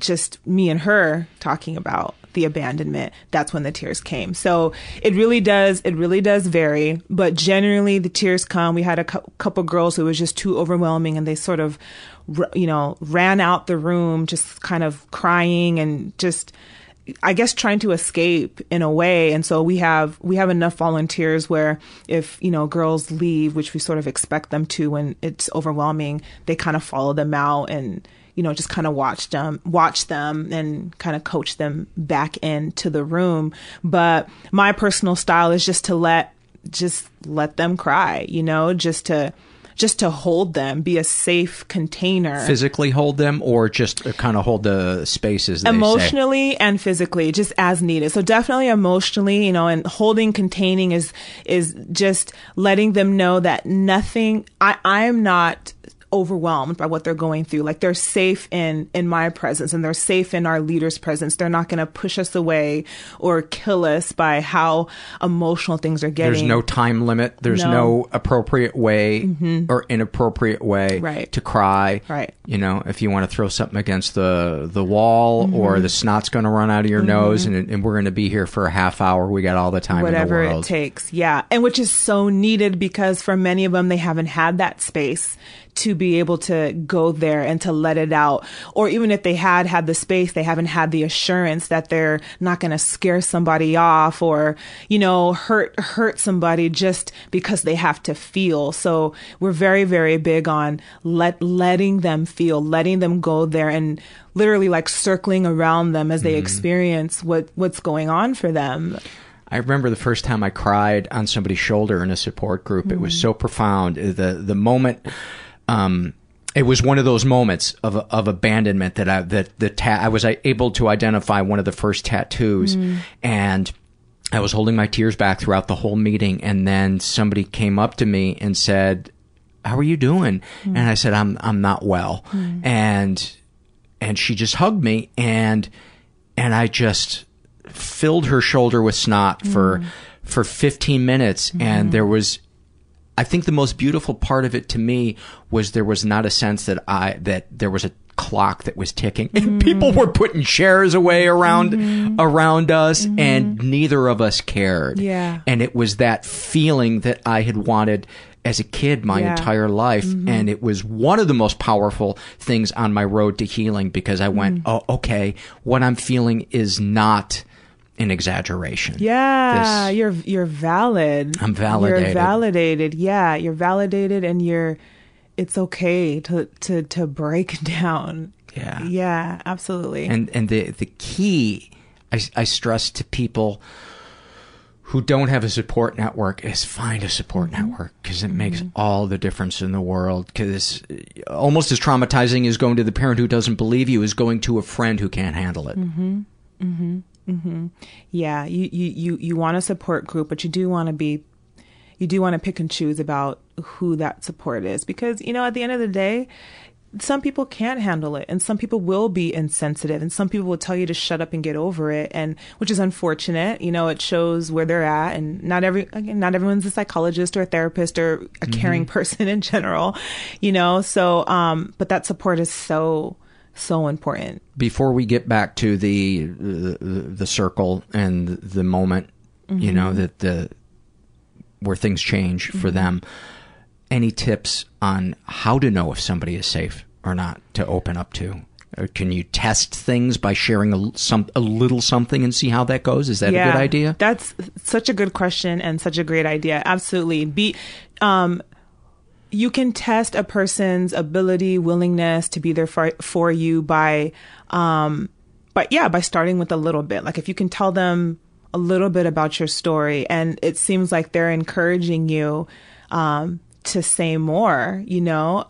just me and her talking about the abandonment, that's when the tears came. So it really does vary, but generally the tears come. We had a couple girls who was just too overwhelming, and they sort of, ran out the room, just kind of crying and just, I guess, trying to escape in a way. And so we have enough volunteers where if, girls leave, which we sort of expect them to when it's overwhelming, they kind of follow them out and, just kind of watch them and kind of coach them back into the room. But my personal style is just to let them cry, just to hold them, be a safe container. Physically hold them, or just kind of hold the spaces emotionally and physically, just as needed. So definitely emotionally, and holding, containing is just letting them know that nothing, I'm not overwhelmed by what they're going through. Like, they're safe in my presence, and they're safe in our leader's presence. They're not going to push us away or kill us by how emotional things are getting. There's no time limit. There's no appropriate way mm-hmm. or inappropriate way right. to cry. Right. If you want to throw something against the wall mm-hmm. or the snot's going to run out of your mm-hmm. nose, and we're going to be here for a half hour. We got all the time Whatever in the world. It takes. Yeah. And which is so needed, because for many of them, they haven't had that space to be able to go there and to let it out. Or even if they had the space, they haven't had the assurance that they're not going to scare somebody off or, hurt somebody just because they have to feel. So we're very, very big on letting them feel, letting them go there, and literally like circling around them as they mm-hmm. experience what's going on for them. I remember the first time I cried on somebody's shoulder in a support group. Mm-hmm. It was so profound. The moment... it was one of those moments of abandonment that I was able to identify one of the first tattoos, and I was holding my tears back throughout the whole meeting. And then somebody came up to me and said, "How are you doing?" Mm. And I said, "I'm not well." Mm. And she just hugged me, and I just filled her shoulder with snot for 15 minutes, and there was. I think the most beautiful part of it to me was there was not a sense that there was a clock that was ticking, and people were putting chairs away around us, and neither of us cared. Yeah. And it was that feeling that I had wanted as a kid my entire life, and it was one of the most powerful things on my road to healing, because I went, oh, okay, what I'm feeling is not an exaggeration. Yeah, you're valid. I'm validated. You're validated. Yeah, you're validated, and it's okay to break down. Yeah. Yeah, absolutely. And the key I stress to people who don't have a support network is find a support network, because it makes all the difference in the world. Because almost as traumatizing as going to the parent who doesn't believe you is going to a friend who can't handle it. Mm-hmm. Mm-hmm. Mm-hmm. Yeah, you want a support group, but you do want to pick and choose about who that support is, because, you know, at the end of the day, some people can't handle it, and some people will be insensitive, and some people will tell you to shut up and get over it, and which is unfortunate. You know, it shows where they're at, and not everyone's a psychologist or a therapist or a caring person in general, you know. So, but that support is so important. Before we get back to the circle and the moment, you know, that where things change for them. Any tips on how to know if somebody is safe or not to open up to? Or can you test things by sharing a little something and see how that goes? Is that a good idea? That's such a good question and such a great idea. Absolutely. You can test a person's ability, willingness to be there for you by starting with a little bit. Like, if you can tell them a little bit about your story and it seems like they're encouraging you, to say more, you know,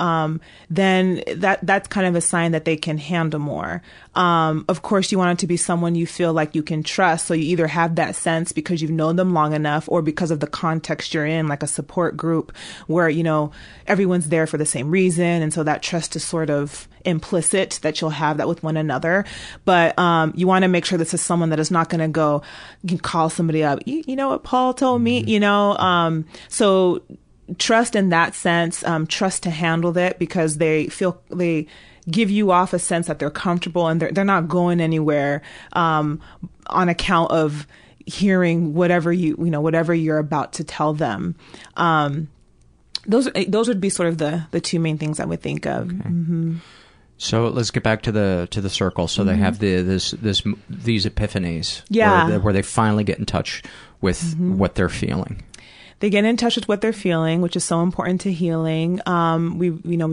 then that's kind of a sign that they can handle more. Of course, you want it to be someone you feel like you can trust. So you either have that sense because you've known them long enough, or because of the context you're in, like a support group where, you know, everyone's there for the same reason. And so that trust is sort of implicit that you'll have that with one another. But you want to make sure this is someone that is not going to go, you can call somebody up, you know what Paul told me, you know, so trust in that sense, trust to handle it, because they give you off a sense that they're comfortable and they're not going anywhere, on account of hearing whatever you're about to tell them. Those would be sort of the two main things I would think of. Okay. Mm-hmm. So let's get back to the circle. So they have these epiphanies, where they finally get in touch with what they're feeling. They get in touch with what they're feeling, which is so important to healing. We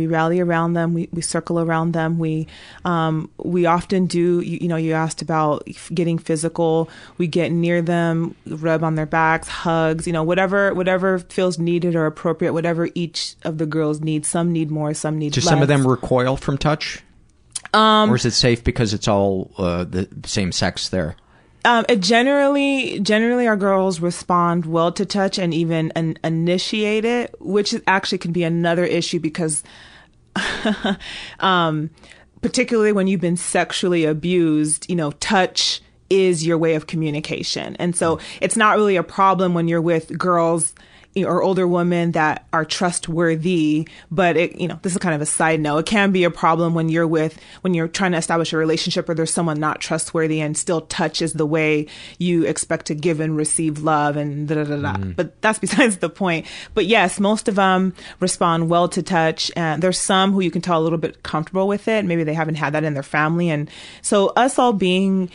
rally around them. We circle around them. We often do, you asked about getting physical. We get near them, rub on their backs, hugs, whatever feels needed or appropriate, whatever each of the girls needs. Some need more, some need less. Do some of them recoil from touch? Or is it safe because it's all the same sex there? Generally our girls respond well to touch and even initiate it, which actually can be another issue because, particularly when you've been sexually abused, touch is your way of communication. And so it's not really a problem when you're with girls or older women that are trustworthy, but this is kind of a side note. It can be a problem when you're trying to establish a relationship or there's someone not trustworthy and still touch is the way you expect to give and receive love and but that's besides the point. But yes, most of them respond well to touch, and there's some who you can tell a little bit comfortable with it. Maybe they haven't had that in their family. And so us all being,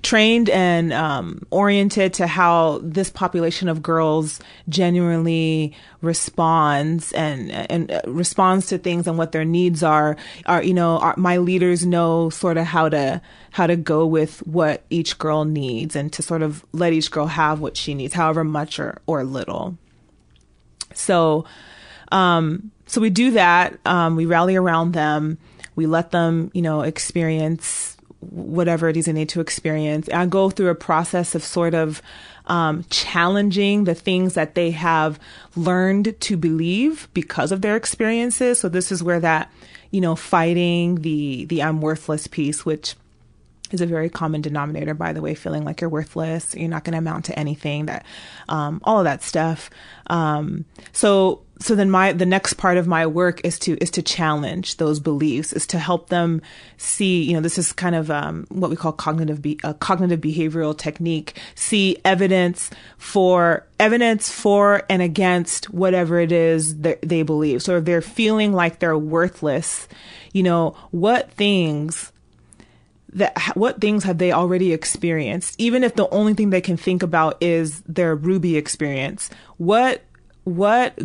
trained and oriented to how this population of girls genuinely responds and responds to things and what their needs are, my leaders know sort of how to go with what each girl needs and to sort of let each girl have what she needs, however much or little. So we do that. We rally around them. We let them, experience whatever it is they need to experience. I go through a process of sort of challenging the things that they have learned to believe because of their experiences. So this is where that, fighting the I'm worthless piece, which is a very common denominator, by the way, feeling like you're worthless, you're not going to amount to anything, that, all of that stuff. So then the next part of my work is to challenge those beliefs, is to help them see, this is kind of, what we call cognitive behavioral technique, see evidence for and against whatever it is that they believe. So if they're feeling like they're worthless, what things have they already experienced? Even if the only thing they can think about is their Ruby experience, what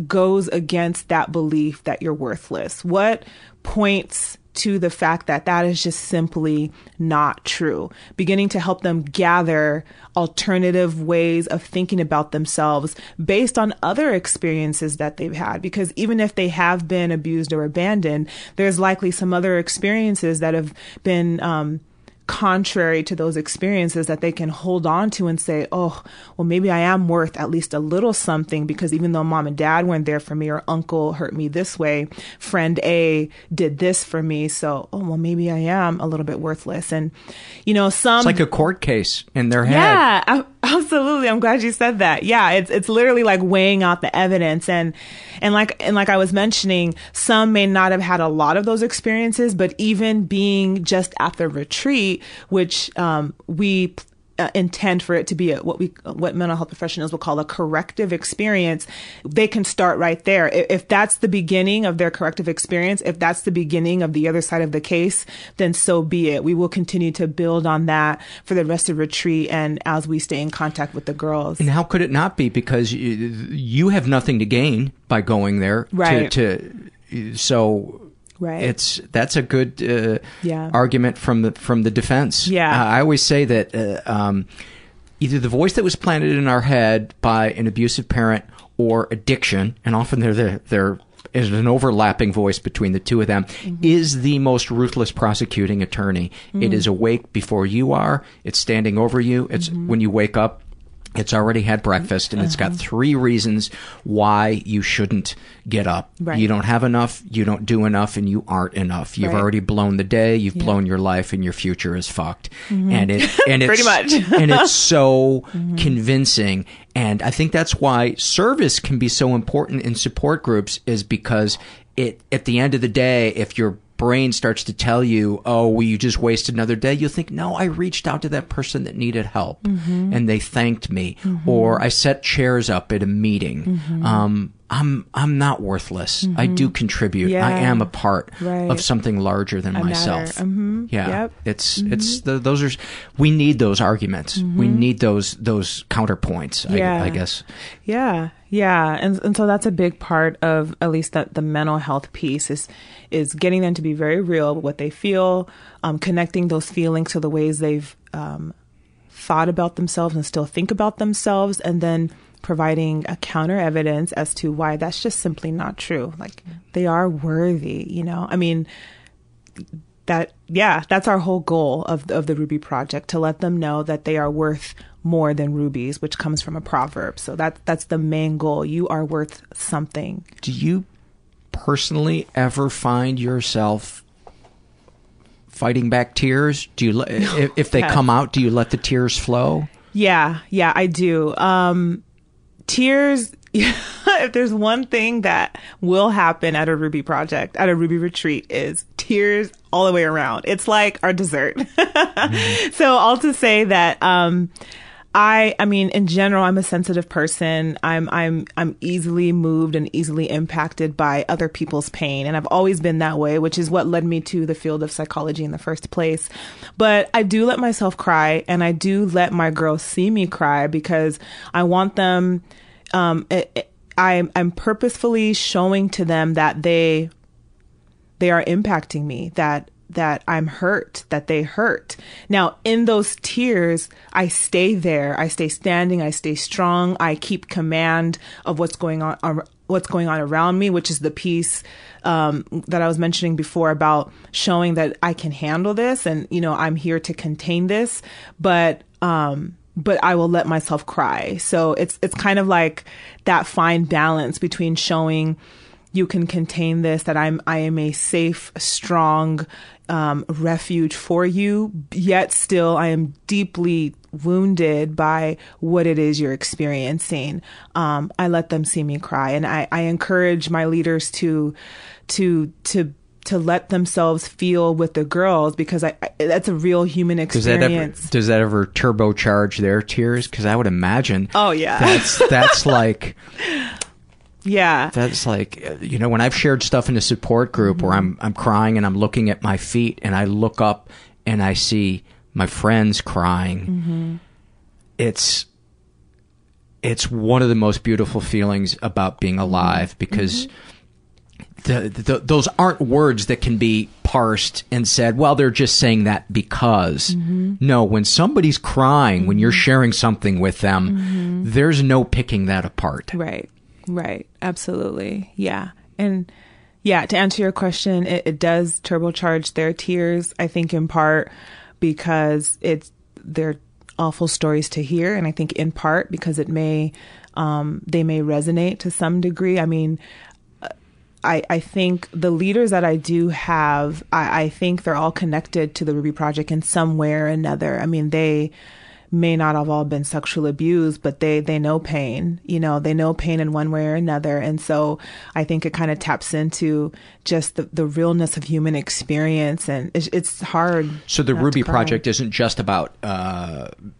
goes against that belief that you're worthless? What points to the fact that that is just simply not true? Beginning to help them gather alternative ways of thinking about themselves based on other experiences that they've had. Because even if they have been abused or abandoned, there's likely some other experiences that have been, contrary to those experiences, that they can hold on to and say, oh, well, maybe I am worth at least a little something, because even though mom and dad weren't there for me, or uncle hurt me this way, friend A did this for me, so, oh, well, maybe I am a little bit worthless. And, it's like a court case in their head. Yeah, absolutely. I'm glad you said that. Yeah, it's literally like weighing out the evidence. And like I was mentioning, some may not have had a lot of those experiences, but even being just at the retreat, which we intend for it to be what mental health professionals will call a corrective experience, they can start right there. If that's the beginning of their corrective experience, if that's the beginning of the other side of the case, then so be it. We will continue to build on that for the rest of retreat and as we stay in contact with the girls. And how could it not be? Because you have nothing to gain by going there. Right. So... Right. That's a good argument from the defense. Yeah. I always say that either the voice that was planted in our head by an abusive parent or addiction, and often there is an overlapping voice between the two of them, mm-hmm. is the most ruthless prosecuting attorney. Mm-hmm. It is awake before you are. It's standing over you. It's mm-hmm. when you wake up. It's already had breakfast, and uh-huh. It's got three reasons why you shouldn't get up. Right. You don't have enough, you don't do enough, and you aren't enough. You've right. already blown the day, you've yeah. blown your life, and your future is fucked. Mm-hmm. And it's pretty much. And it's so mm-hmm. convincing. And I think that's why service can be so important in support groups, is because at the end of the day, if you're brain starts to tell you, oh, well, you just waste another day, you'll think, no, I reached out to that person that needed help, mm-hmm. and they thanked me, mm-hmm. or I set chairs up at a meeting. Mm-hmm. I'm not worthless. Mm-hmm. I do contribute. Yeah. I am a part right. of something larger than myself. Mm-hmm. Yeah, yep. Those are. We need those arguments. Mm-hmm. We need those counterpoints. Yeah. I guess. Yeah, yeah, and so that's a big part of at least the mental health piece is getting them to be very real with what they feel, connecting those feelings to the ways they've thought about themselves and still think about themselves, and then providing a counter evidence as to why that's just simply not true. Like, they are worthy, I mean, that's our whole goal of the Ruby Project, to let them know that they are worth more than rubies, which comes from a proverb. So that's the main goal. You are worth something. Do you personally ever find yourself fighting back tears? Do you if they come out, do you let the tears flow? Yeah, I do. Tears, if there's one thing that will happen at a Ruby Project, at a Ruby retreat, is tears all the way around. It's like our dessert. Mm-hmm. So all to say that, I mean, in general, I'm a sensitive person. I'm easily moved and easily impacted by other people's pain. And I've always been that way, which is what led me to the field of psychology in the first place. But I do let myself cry, and I do let my girls see me cry, because I want them, I'm purposefully showing to them that they are impacting me, that I'm hurt, that they hurt. Now, in those tears, I stay there. I stay standing. I stay strong. I keep command of what's going on around me, which is the piece that I was mentioning before about showing that I can handle this, and I'm here to contain this. But I will let myself cry. So it's kind of like that fine balance between showing you can contain this, that I am a safe, strong refuge for you, yet still I am deeply wounded by what it is you're experiencing. I let them see me cry. And I encourage my leaders to let themselves feel with the girls, because that's a real human experience. Does that ever turbocharge their tears? Because I would imagine. Oh yeah, that's like. Yeah, that's like, you know, when I've shared stuff in a support group, mm-hmm. where I'm crying and I'm looking at my feet and I look up and I see my friends crying. Mm-hmm. It's one of the most beautiful feelings about being alive, because. Mm-hmm. Those aren't words that can be parsed and said, well, they're just saying that because. Mm-hmm. No, when somebody's crying, mm-hmm. when you're sharing something with them, mm-hmm. there's no picking that apart. Right. Absolutely. Yeah. And yeah, to answer your question, it does turbocharge their tears, I think in part because they're awful stories to hear. And I think in part because it may, they may resonate to some degree. I mean, I think the leaders that I do have, I think they're all connected to the Ruby Project in some way or another. I mean, they may not have all been sexual abused, but they know pain. You know, they know pain in one way or another. And so I think it kind of taps into just the realness of human experience. And it's hard. So the Ruby Project isn't just about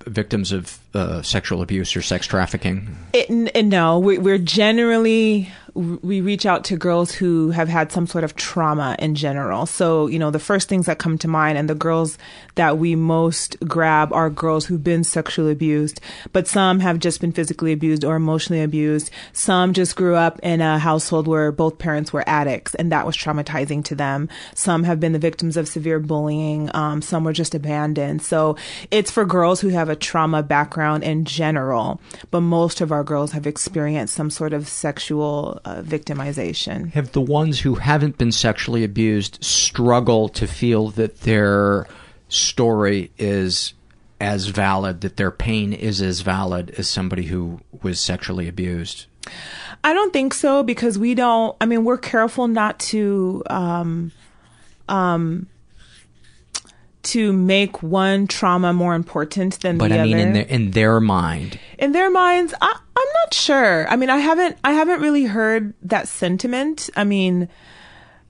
victims of sexual abuse or sex trafficking? No, we're generally... We reach out to girls who have had some sort of trauma in general. So, you know, the first things that come to mind, and the girls that we most grab, are girls who've been sexually abused, but some have just been physically abused or emotionally abused. Some just grew up in a household where both parents were addicts, and that was traumatizing to them. Some have been the victims of severe bullying. Some were just abandoned. So it's for girls who have a trauma background in general, but most of our girls have experienced some sort of sexual victimization. Have the ones who haven't been sexually abused struggled to feel that their story is as valid, that their pain is as valid as somebody who was sexually abused? I don't think so, because we're careful not to to make one trauma more important than the other. But I mean, in their mind. In their minds, I'm not sure. I mean, I haven't really heard that sentiment. I mean,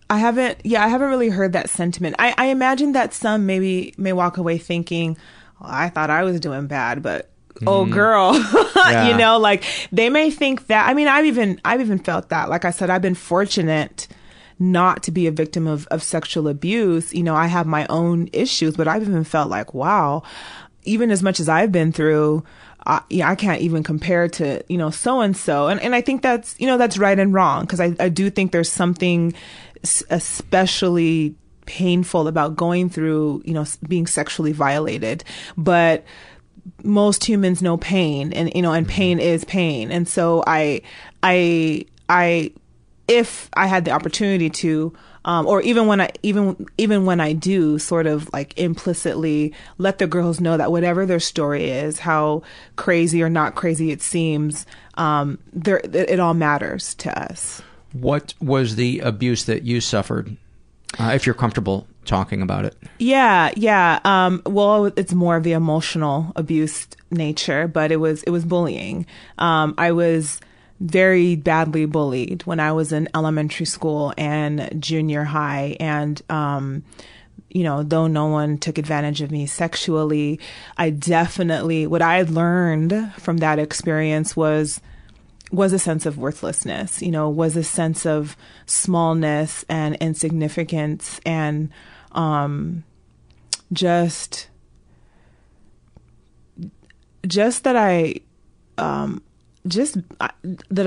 I haven't really heard that sentiment. I imagine that some may walk away thinking, oh, I thought I was doing bad, but oh girl, yeah. You know, like they may think that. I mean, I've even felt that. Like I said, I've been fortunate not to be a victim of sexual abuse. You know, I have my own issues, but I've even felt like, wow, even as much as I've been through, I can't even compare to, you know, so-and-so. And I think that's, you know, that's right and wrong, because I do think there's something especially painful about going through, you know, being sexually violated. But most humans know pain, and, you know, and pain is pain. And so if I had the opportunity to, or even when I do, sort of like implicitly let the girls know that whatever their story is, how crazy or not crazy it seems, it all matters to us. What was the abuse that you suffered, if you're comfortable talking about it? Yeah. Well, it's more of the emotional abuse nature, but it was bullying. I was very badly bullied when I was in elementary school and junior high. And, you know, though no one took advantage of me sexually, what I learned from that experience was a sense of worthlessness, you know, was a sense of smallness and insignificance, and just that I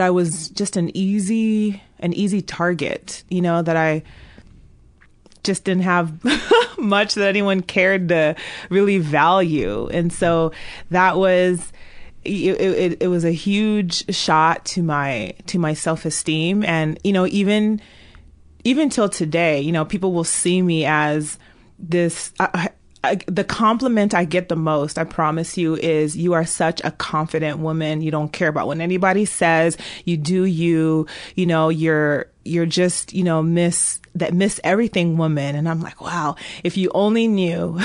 was just an easy target, you know, that I just didn't have much that anyone cared to really value. And so that was, it was a huge shot to my self-esteem. And, you know, even till today, you know, people will see me as this, the compliment I get the most, I promise you, is you are such a confident woman. You don't care about what anybody says. You do you, you know, you're just, you know, miss everything woman. And I'm like, wow, if you only knew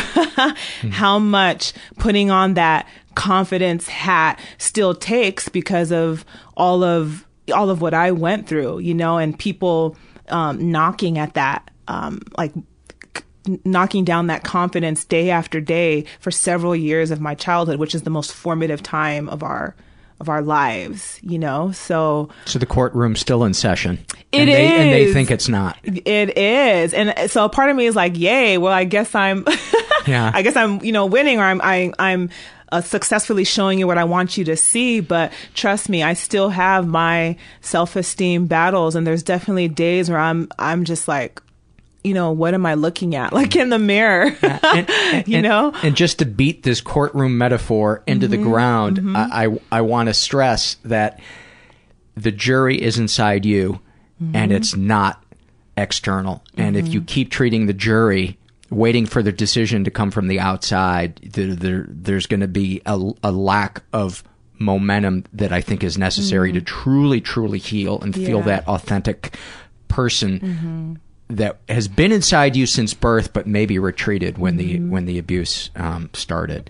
how much putting on that confidence hat still takes because of all of what I went through, you know, and people knocking at that, like knocking down that confidence day after day for several years of my childhood, which is the most formative time of our lives, you know. So the courtroom's still in session. It is. And they think it's not. It is. And so part of me is like, yay, well, I guess I'm you know, winning, or I'm successfully showing you what I want you to see. But trust me, I still have my self-esteem battles, and there's definitely days where I'm just like, you know, what am I looking at? Like in the mirror, you know? And just to beat this courtroom metaphor into the ground, I want to stress that the jury is inside you and it's not external. And if you keep treating the jury, waiting for the decision to come from the outside, there's going to be a lack of momentum that I think is necessary to truly, truly heal and feel that authentic person that has been inside you since birth, but maybe retreated when the abuse started.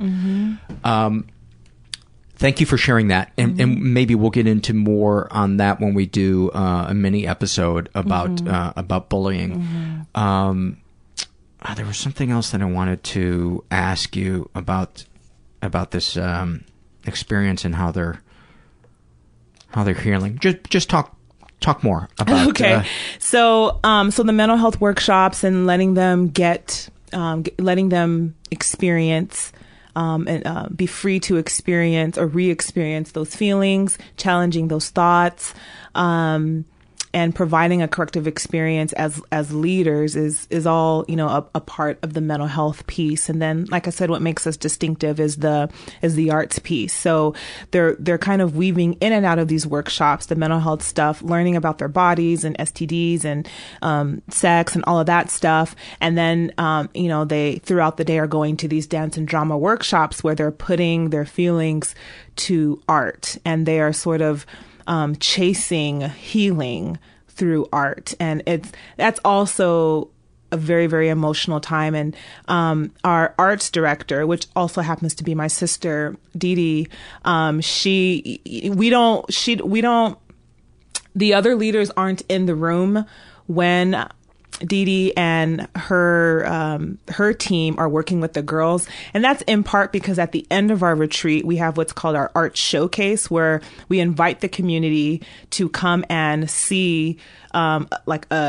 Thank you for sharing that, and maybe we'll get into more on that when we do a mini episode about bullying. There was something else that I wanted to ask you about this experience and how they're healing. Just talk more about. Okay. So the mental health workshops and letting them experience and be free to experience or re-experience those feelings, challenging those thoughts, and providing a corrective experience as leaders is all, you know, a part of the mental health piece. And then, like I said, what makes us distinctive is the arts piece. So they're kind of weaving in and out of these workshops, the mental health stuff, learning about their bodies and STDs and sex and all of that stuff. And then, you know, they throughout the day are going to these dance and drama workshops where they're putting their feelings to art, and they are sort of chasing healing through art. And that's also a very, very emotional time. And our arts director, which also happens to be my sister, Dee Dee, the other leaders aren't in the room when Dee Dee and her team are working with the girls. And that's in part because at the end of our retreat, we have what's called our art showcase, where we invite the community to come and see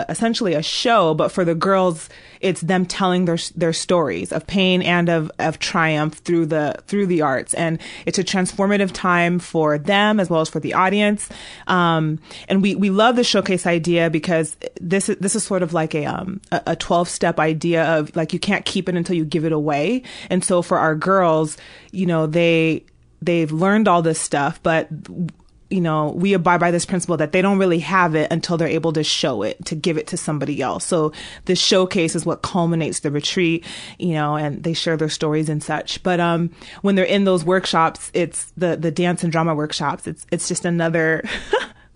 essentially a show. But for the girls, it's them telling their stories of pain and of triumph through the arts. And it's a transformative time for them as well as for the audience. And we love the showcase idea because this is sort of like a 12-step idea of, like, you can't keep it until you give it away. And so for our girls, you know, they've learned all this stuff, but you know, we abide by this principle that they don't really have it until they're able to show it, to give it to somebody else. So this showcase is what culminates the retreat, you know, and they share their stories and such. But when they're in those workshops, it's the dance and drama workshops. It's just another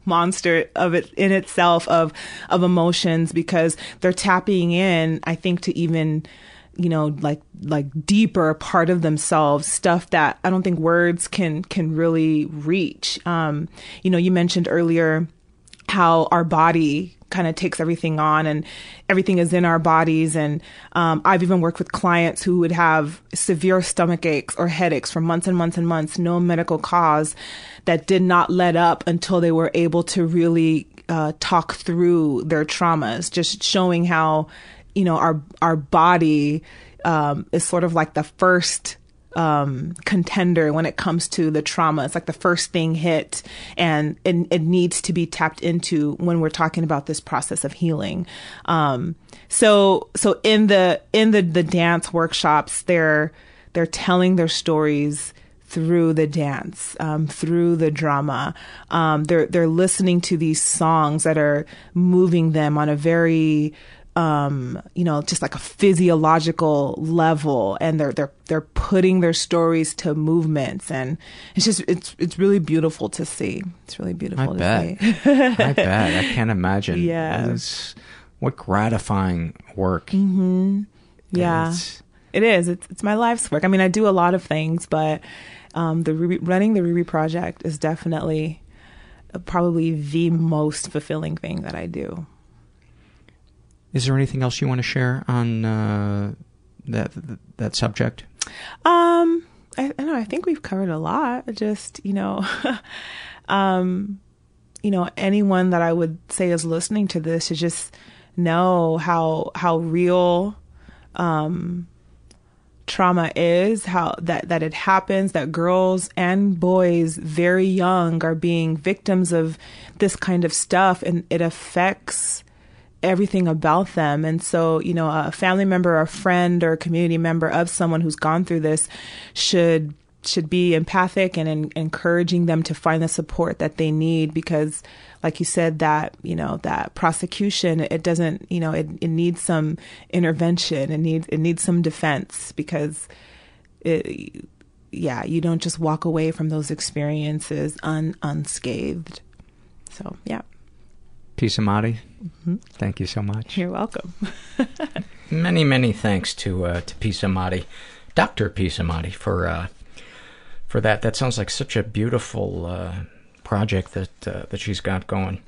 monster of it in itself of emotions, because they're tapping in, I think, to even, you know, like deeper part of themselves, stuff that I don't think words can really reach. You know, you mentioned earlier how our body kind of takes everything on, and everything is in our bodies. And I've even worked with clients who would have severe stomach aches or headaches for months and months and months, no medical cause, that did not let up until they were able to really talk through their traumas, just showing how, you know, our body is sort of like the first contender when it comes to the trauma. It's like the first thing hit, and it needs to be tapped into when we're talking about this process of healing. So in the dance workshops, they're telling their stories through the dance, through the drama. They're listening to these songs that are moving them on a very just like a physiological level, and they're putting their stories to movements, and it's really beautiful to see. It's really beautiful to see. I bet. I can't imagine. Yeah. What gratifying work. Mm-hmm. Yeah. It is. It's my life's work. I mean, I do a lot of things, but running the Ruby Project is definitely probably the most fulfilling thing that I do. Is there anything else you want to share on that subject? I don't know. I think we've covered a lot. Just, anyone that I would say is listening to this should just know how real trauma is, how that it happens, that girls and boys very young are being victims of this kind of stuff, and it affects everything about them. And so, a family member or a friend or a community member of someone who's gone through this should be empathic and encouraging them to find the support that they need, because like you said, that prosecution, it doesn't, it needs some intervention. It needs some defense, because you don't just walk away from those experiences unscathed. So, yeah. Peace Amadi, thank you so much. You're welcome. Many, many thanks to Peace Amadi, Dr. Peace Amadi, for that. That sounds like such a beautiful project that she's got going.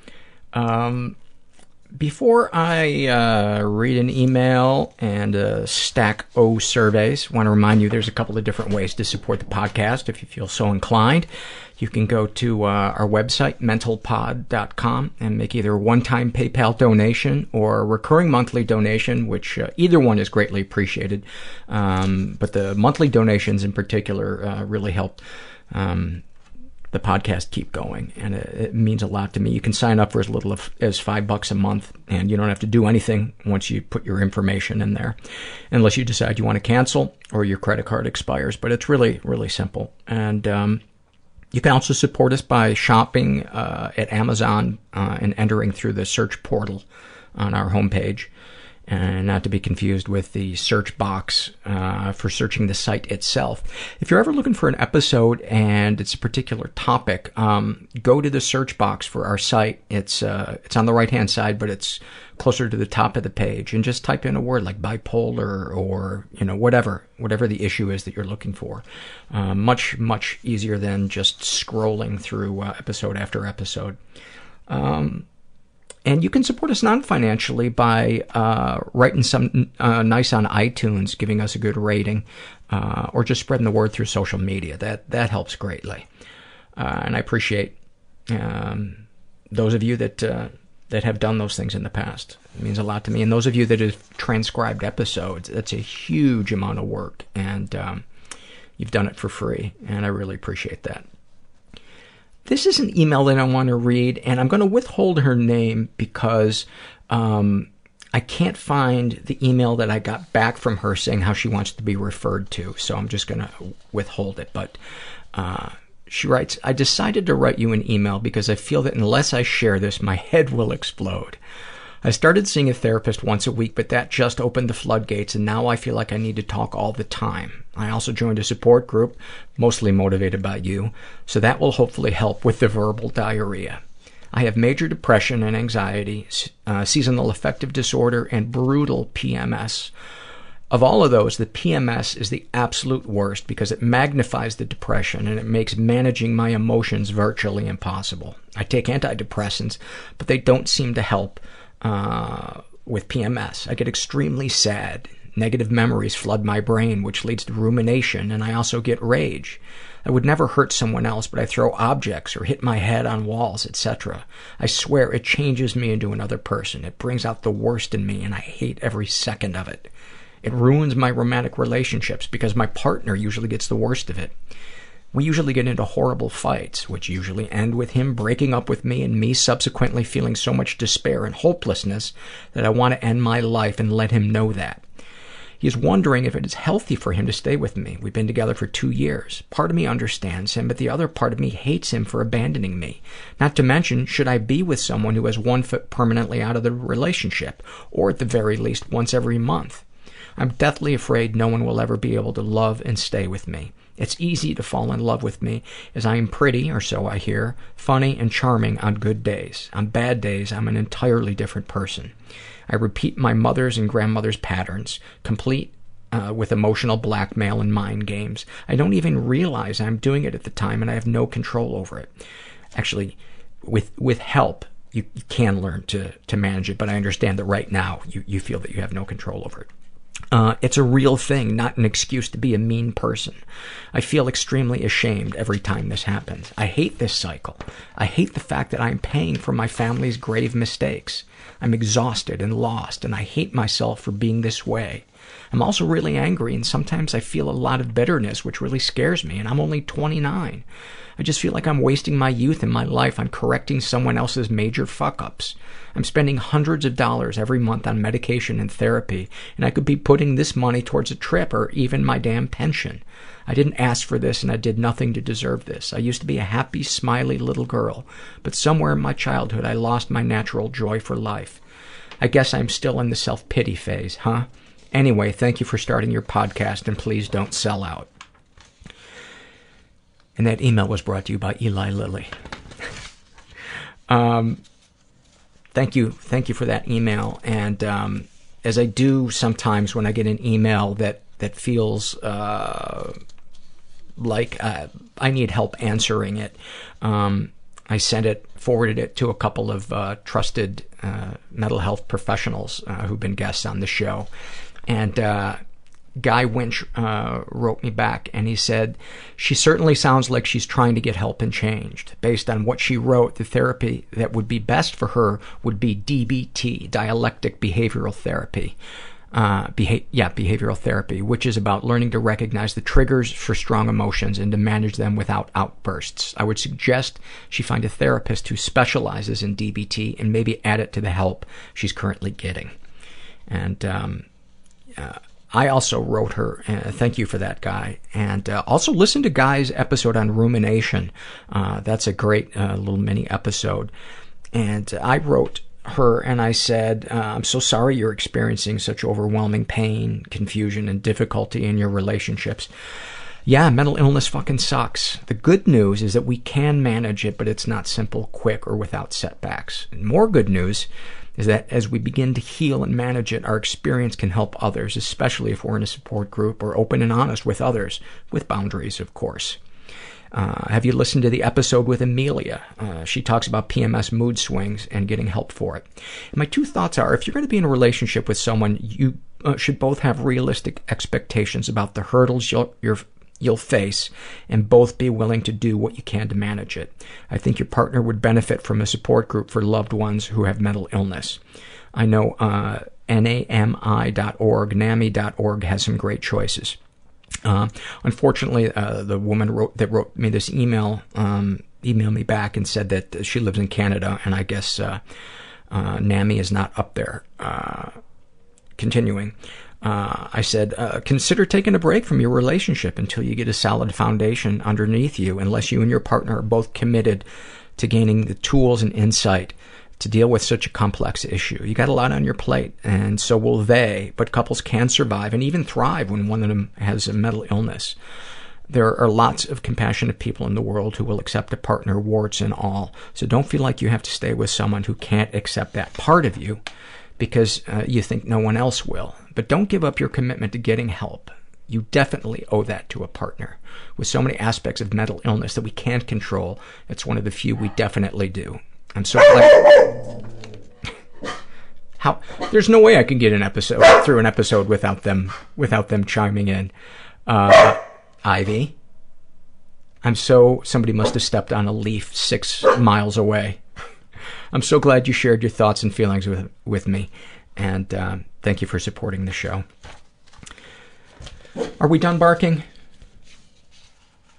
Before I read an email and stack O surveys, I want to remind you there's a couple of different ways to support the podcast if you feel so inclined. You can go to our website, mentalpod.com, and make either a one-time PayPal donation or a recurring monthly donation, which either one is greatly appreciated. But the monthly donations in particular really help the podcast keep going, and it means a lot to me. You can sign up for as little as $5 a month, and you don't have to do anything once you put your information in there, unless you decide you want to cancel or your credit card expires. But it's really, really simple. And you can also support us by shopping at Amazon and entering through the search portal on our homepage, and not to be confused with the search box for searching the site itself. If you're ever looking for an episode and it's a particular topic, go to the search box for our site. It's on the right-hand side, but it's closer to the top of the page, and just type in a word like bipolar or, whatever the issue is that you're looking for. Much, much easier than just scrolling through episode after episode. And you can support us non-financially by writing something nice on iTunes, giving us a good rating, or just spreading the word through social media. That helps greatly. And I appreciate those of you that have done those things in the past. It means a lot to me. And those of you that have transcribed episodes, that's a huge amount of work. And you've done it for free, and I really appreciate that. This is an email that I want to read, and I'm going to withhold her name because I can't find the email that I got back from her saying how she wants to be referred to, so I'm just going to withhold it. But she writes, I decided to write you an email because I feel that unless I share this, my head will explode. I started seeing a therapist once a week, but that just opened the floodgates, and now I feel like I need to talk all the time. I also joined a support group, mostly motivated by you, so that will hopefully help with the verbal diarrhea. I have major depression and anxiety, seasonal affective disorder, and brutal PMS. Of all of those, the PMS is the absolute worst because it magnifies the depression and it makes managing my emotions virtually impossible. I take antidepressants, but they don't seem to help. With PMS, I get extremely sad. Negative memories flood my brain, which leads to rumination, and I also get rage. I would never hurt someone else, but I throw objects or hit my head on walls, etc. I swear it changes me into another person. It brings out the worst in me, and I hate every second of it. It ruins my romantic relationships because my partner usually gets the worst of it. We usually get into horrible fights, which usually end with him breaking up with me and me subsequently feeling so much despair and hopelessness that I want to end my life and let him know that. He is wondering if it is healthy for him to stay with me. We've been together for 2 years. Part of me understands him, but the other part of me hates him for abandoning me. Not to mention, should I be with someone who has one foot permanently out of the relationship, or at the very least once every month? I'm deathly afraid no one will ever be able to love and stay with me. It's easy to fall in love with me, as I am pretty, or so I hear, funny and charming on good days. On bad days, I'm an entirely different person. I repeat my mother's and grandmother's patterns, complete with emotional blackmail and mind games. I don't even realize I'm doing it at the time, and I have no control over it. Actually, with help, you can learn to manage it, but I understand that right now you feel that you have no control over it. It's a real thing, not an excuse to be a mean person. I feel extremely ashamed every time this happens. I hate this cycle. I hate the fact that I'm paying for my family's grave mistakes. I'm exhausted and lost, and I hate myself for being this way. I'm also really angry, and sometimes I feel a lot of bitterness, which really scares me, and I'm only 29. I just feel like I'm wasting my youth and my life on correcting someone else's major fuck-ups. I'm spending hundreds of dollars every month on medication and therapy, and I could be putting this money towards a trip or even my damn pension. I didn't ask for this, and I did nothing to deserve this. I used to be a happy, smiley little girl, but somewhere in my childhood I lost my natural joy for life. I guess I'm still in the self-pity phase, huh? Anyway, thank you for starting your podcast, and please don't sell out. And that email was brought to you by Eli Lilly. Thank you for that email. And as I do sometimes when I get an email that feels like I need help answering it, I forwarded it to a couple of trusted mental health professionals who've been guests on the show. And Guy Winch wrote me back, and he said, she certainly sounds like she's trying to get help and changed. Based on what she wrote, the therapy that would be best for her would be DBT, dialectic behavioral therapy. Behavioral therapy, which is about learning to recognize the triggers for strong emotions and to manage them without outbursts. I would suggest she find a therapist who specializes in DBT and maybe add it to the help she's currently getting. And I also wrote her, thank you for that, Guy, and also listen to Guy's episode on rumination. That's a great little mini episode. And I wrote her and I said, I'm so sorry you're experiencing such overwhelming pain, confusion, and difficulty in your relationships. Yeah, mental illness fucking sucks. The good news is that we can manage it, but it's not simple, quick, or without setbacks. And more good news is that as we begin to heal and manage it, our experience can help others, especially if we're in a support group or open and honest with others, with boundaries, of course. Have you listened to the episode with Amelia? She talks about PMS mood swings and getting help for it. And my two thoughts are, if you're going to be in a relationship with someone, you should both have realistic expectations about the hurdles you'll face, and both be willing to do what you can to manage it. I think your partner would benefit from a support group for loved ones who have mental illness. I know NAMI.org, NAMI.org has some great choices. Unfortunately, the woman that wrote me this email emailed me back and said that she lives in Canada, and I guess NAMI is not up there. Continuing. I said, consider taking a break from your relationship until you get a solid foundation underneath you, unless you and your partner are both committed to gaining the tools and insight to deal with such a complex issue. You got a lot on your plate, and so will they, but couples can survive and even thrive when one of them has a mental illness. There are lots of compassionate people in the world who will accept a partner, warts and all, so don't feel like you have to stay with someone who can't accept that part of you, because you think no one else will. But don't give up your commitment to getting help. You definitely owe that to a partner. With so many aspects of mental illness that we can't control, it's one of the few we definitely do. I'm so glad. There's no way I can get an episode without them chiming in. Ivy, somebody must have stepped on a leaf 6 miles away. I'm so glad you shared your thoughts and feelings with me, and thank you for supporting the show. Are we done barking?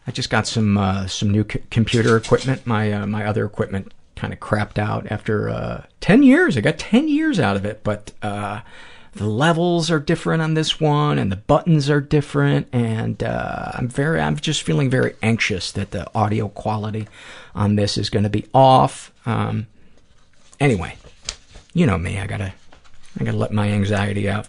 I just got some new computer equipment. My other equipment kind of crapped out after 10 years. I got 10 years out of it, but The levels are different on this one, and the buttons are different, and I'm just feeling very anxious that the audio quality on this is going to be off. Anyway, you know me, I gotta let my anxiety out.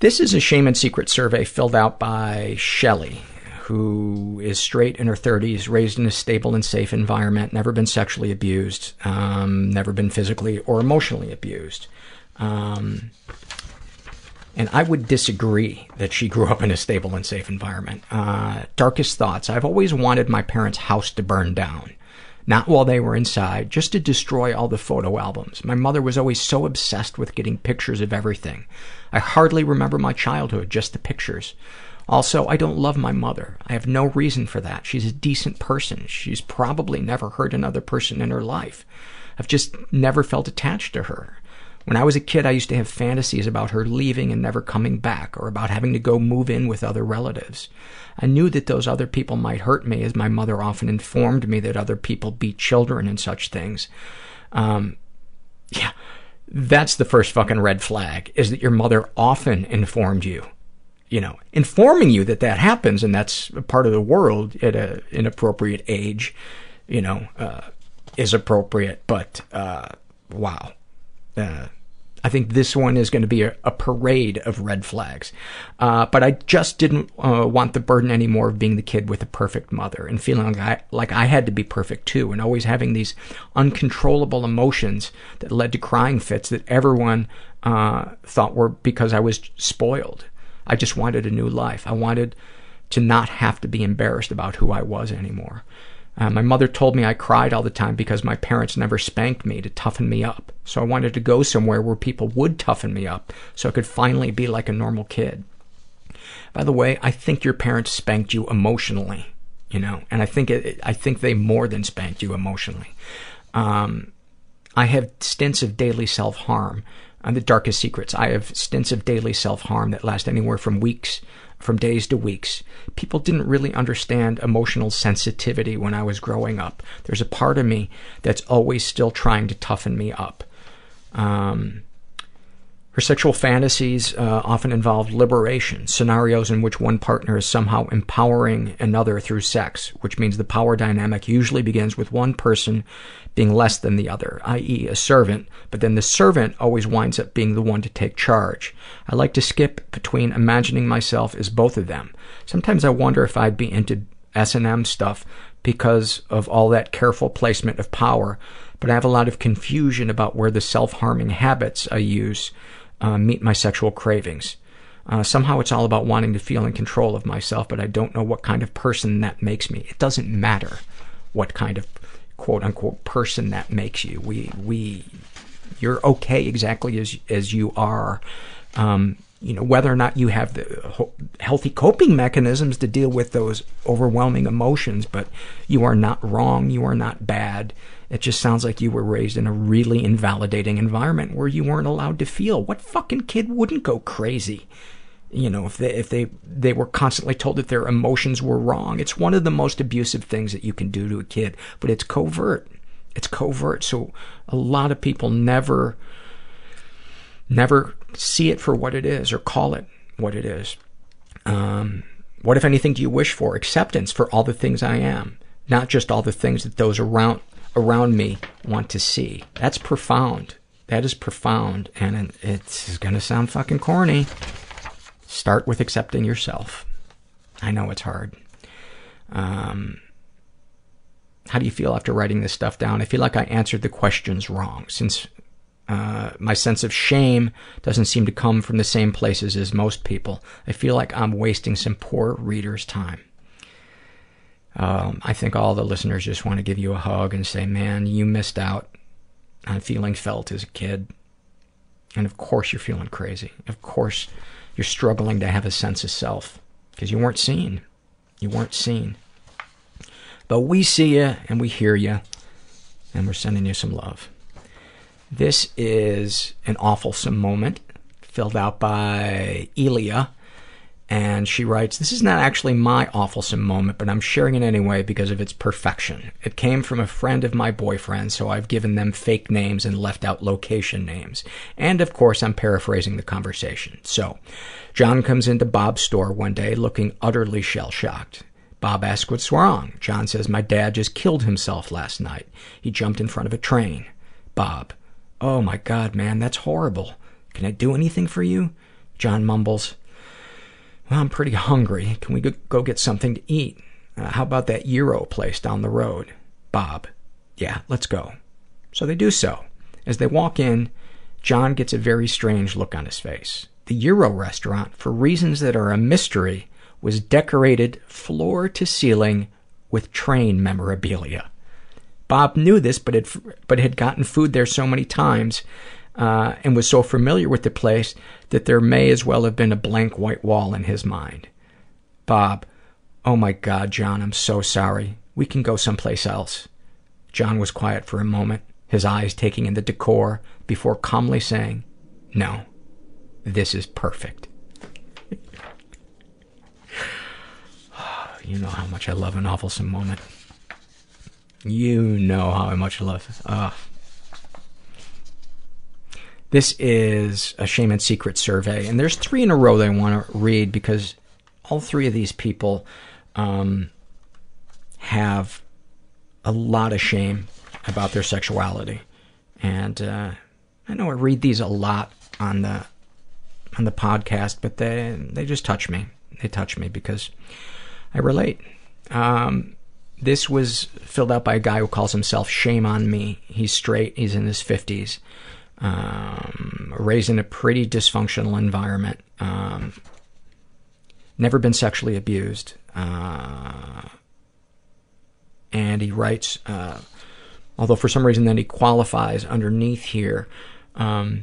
This is a shame and secret survey filled out by Shelley, who is straight, in her 30s, raised in a stable and safe environment, never been sexually abused, never been physically or emotionally abused. And I would disagree that she grew up in a stable and safe environment. Darkest thoughts. I've always wanted my parents' house to burn down. Not while they were inside, just to destroy all the photo albums. My mother was always so obsessed with getting pictures of everything. I hardly remember my childhood, just the pictures. Also, I don't love my mother. I have no reason for that. She's a decent person. She's probably never hurt another person in her life. I've just never felt attached to her. When I was a kid, I used to have fantasies about her leaving and never coming back, or about having to go move in with other relatives. I knew that those other people might hurt me, as my mother often informed me that other people beat children and such things. Yeah, that's the first fucking red flag, is that your mother often informed you. You know, informing you that that happens, and that's a part of the world at an inappropriate age, you know, is appropriate. But, wow. I think this one is going to be a parade of red flags. But I just didn't want the burden anymore of being the kid with a perfect mother, and feeling like I had to be perfect too, and always having these uncontrollable emotions that led to crying fits that everyone thought were because I was spoiled. I just wanted a new life. I wanted to not have to be embarrassed about who I was anymore. My mother told me I cried all the time because my parents never spanked me to toughen me up. So I wanted to go somewhere where people would toughen me up so I could finally be like a normal kid. By the way, I think your parents spanked you emotionally, you know, and I think they more than spanked you emotionally. I have stints of daily self-harm. On the darkest secrets, I have stints of daily self-harm that last anywhere from days to weeks. People didn't really understand emotional sensitivity when I was growing up. There's a part of me that's always still trying to toughen me up. Her sexual fantasies often involved liberation, scenarios in which one partner is somehow empowering another through sex, which means the power dynamic usually begins with one person being less than the other, i.e. a servant, but then the servant always winds up being the one to take charge. I like to skip between imagining myself as both of them. Sometimes I wonder if I'd be into S&M stuff because of all that careful placement of power, but I have a lot of confusion about where the self-harming habits I use meet my sexual cravings. Somehow it's all about wanting to feel in control of myself, but I don't know what kind of person that makes me. It doesn't matter what kind of quote-unquote person that makes you. You're okay exactly as you are. You know, whether or not you have the healthy coping mechanisms to deal with those overwhelming emotions, but you are not wrong, you are not bad. It just sounds like you were raised in a really invalidating environment where you weren't allowed to feel. What fucking kid wouldn't go crazy? You know, if they were constantly told that their emotions were wrong. It's one of the most abusive things that you can do to a kid, but it's covert. It's covert. So a lot of people never see it for what it is or call it what it is. What, if anything, do you wish for? Acceptance for all the things I am, not just all the things that those around me want to see. That's profound. That is profound, and it's going to sound fucking corny. Start with accepting yourself. I know it's hard. How do you feel after writing this stuff down? I feel like I answered the questions wrong, since my sense of shame doesn't seem to come from the same places as most people. I feel like I'm wasting some poor reader's time. I think all the listeners just want to give you a hug and say, man, you missed out on feeling felt as a kid. And of course you're feeling crazy. Of course you're struggling to have a sense of self because you weren't seen. You weren't seen. But we see you and we hear you, and we're sending you some love. This is an awful moment filled out by Elia, And she writes, this is not actually my awfulsome moment, but I'm sharing it anyway because of its perfection. It came from a friend of my boyfriend, so I've given them fake names and left out location names. And of course, I'm paraphrasing the conversation. So, John comes into Bob's store one day looking utterly shell-shocked. Bob asks what's wrong. John says, my dad just killed himself last night. He jumped in front of a train. Bob, oh my God, man, that's horrible. Can I do anything for you? John mumbles, well, I'm pretty hungry. Can we go get something to eat? How about that gyro place down the road? Bob, yeah, let's go. So they do so. As they walk in, John gets a very strange look on his face. The gyro restaurant, for reasons that are a mystery, was decorated floor to ceiling with train memorabilia. Bob knew this, but had gotten food there so many times and was so familiar with the place that there may as well have been a blank white wall in his mind. Bob, oh my God, John, I'm so sorry. We can go someplace else. John was quiet for a moment, his eyes taking in the decor, before calmly saying, no, this is perfect. You know how much I love an awfulsome moment. You know how much I love... This is a Shame and Secret survey, and there's three in a row that I want to read because all three of these people have a lot of shame about their sexuality. And I know I read these a lot on the podcast, but they just touch me. They touch me because I relate. This was filled out by a guy who calls himself Shame on Me. He's straight. He's in his 50s. Raised in a pretty dysfunctional environment. Never been sexually abused. And he writes, although for some reason then he qualifies underneath here, I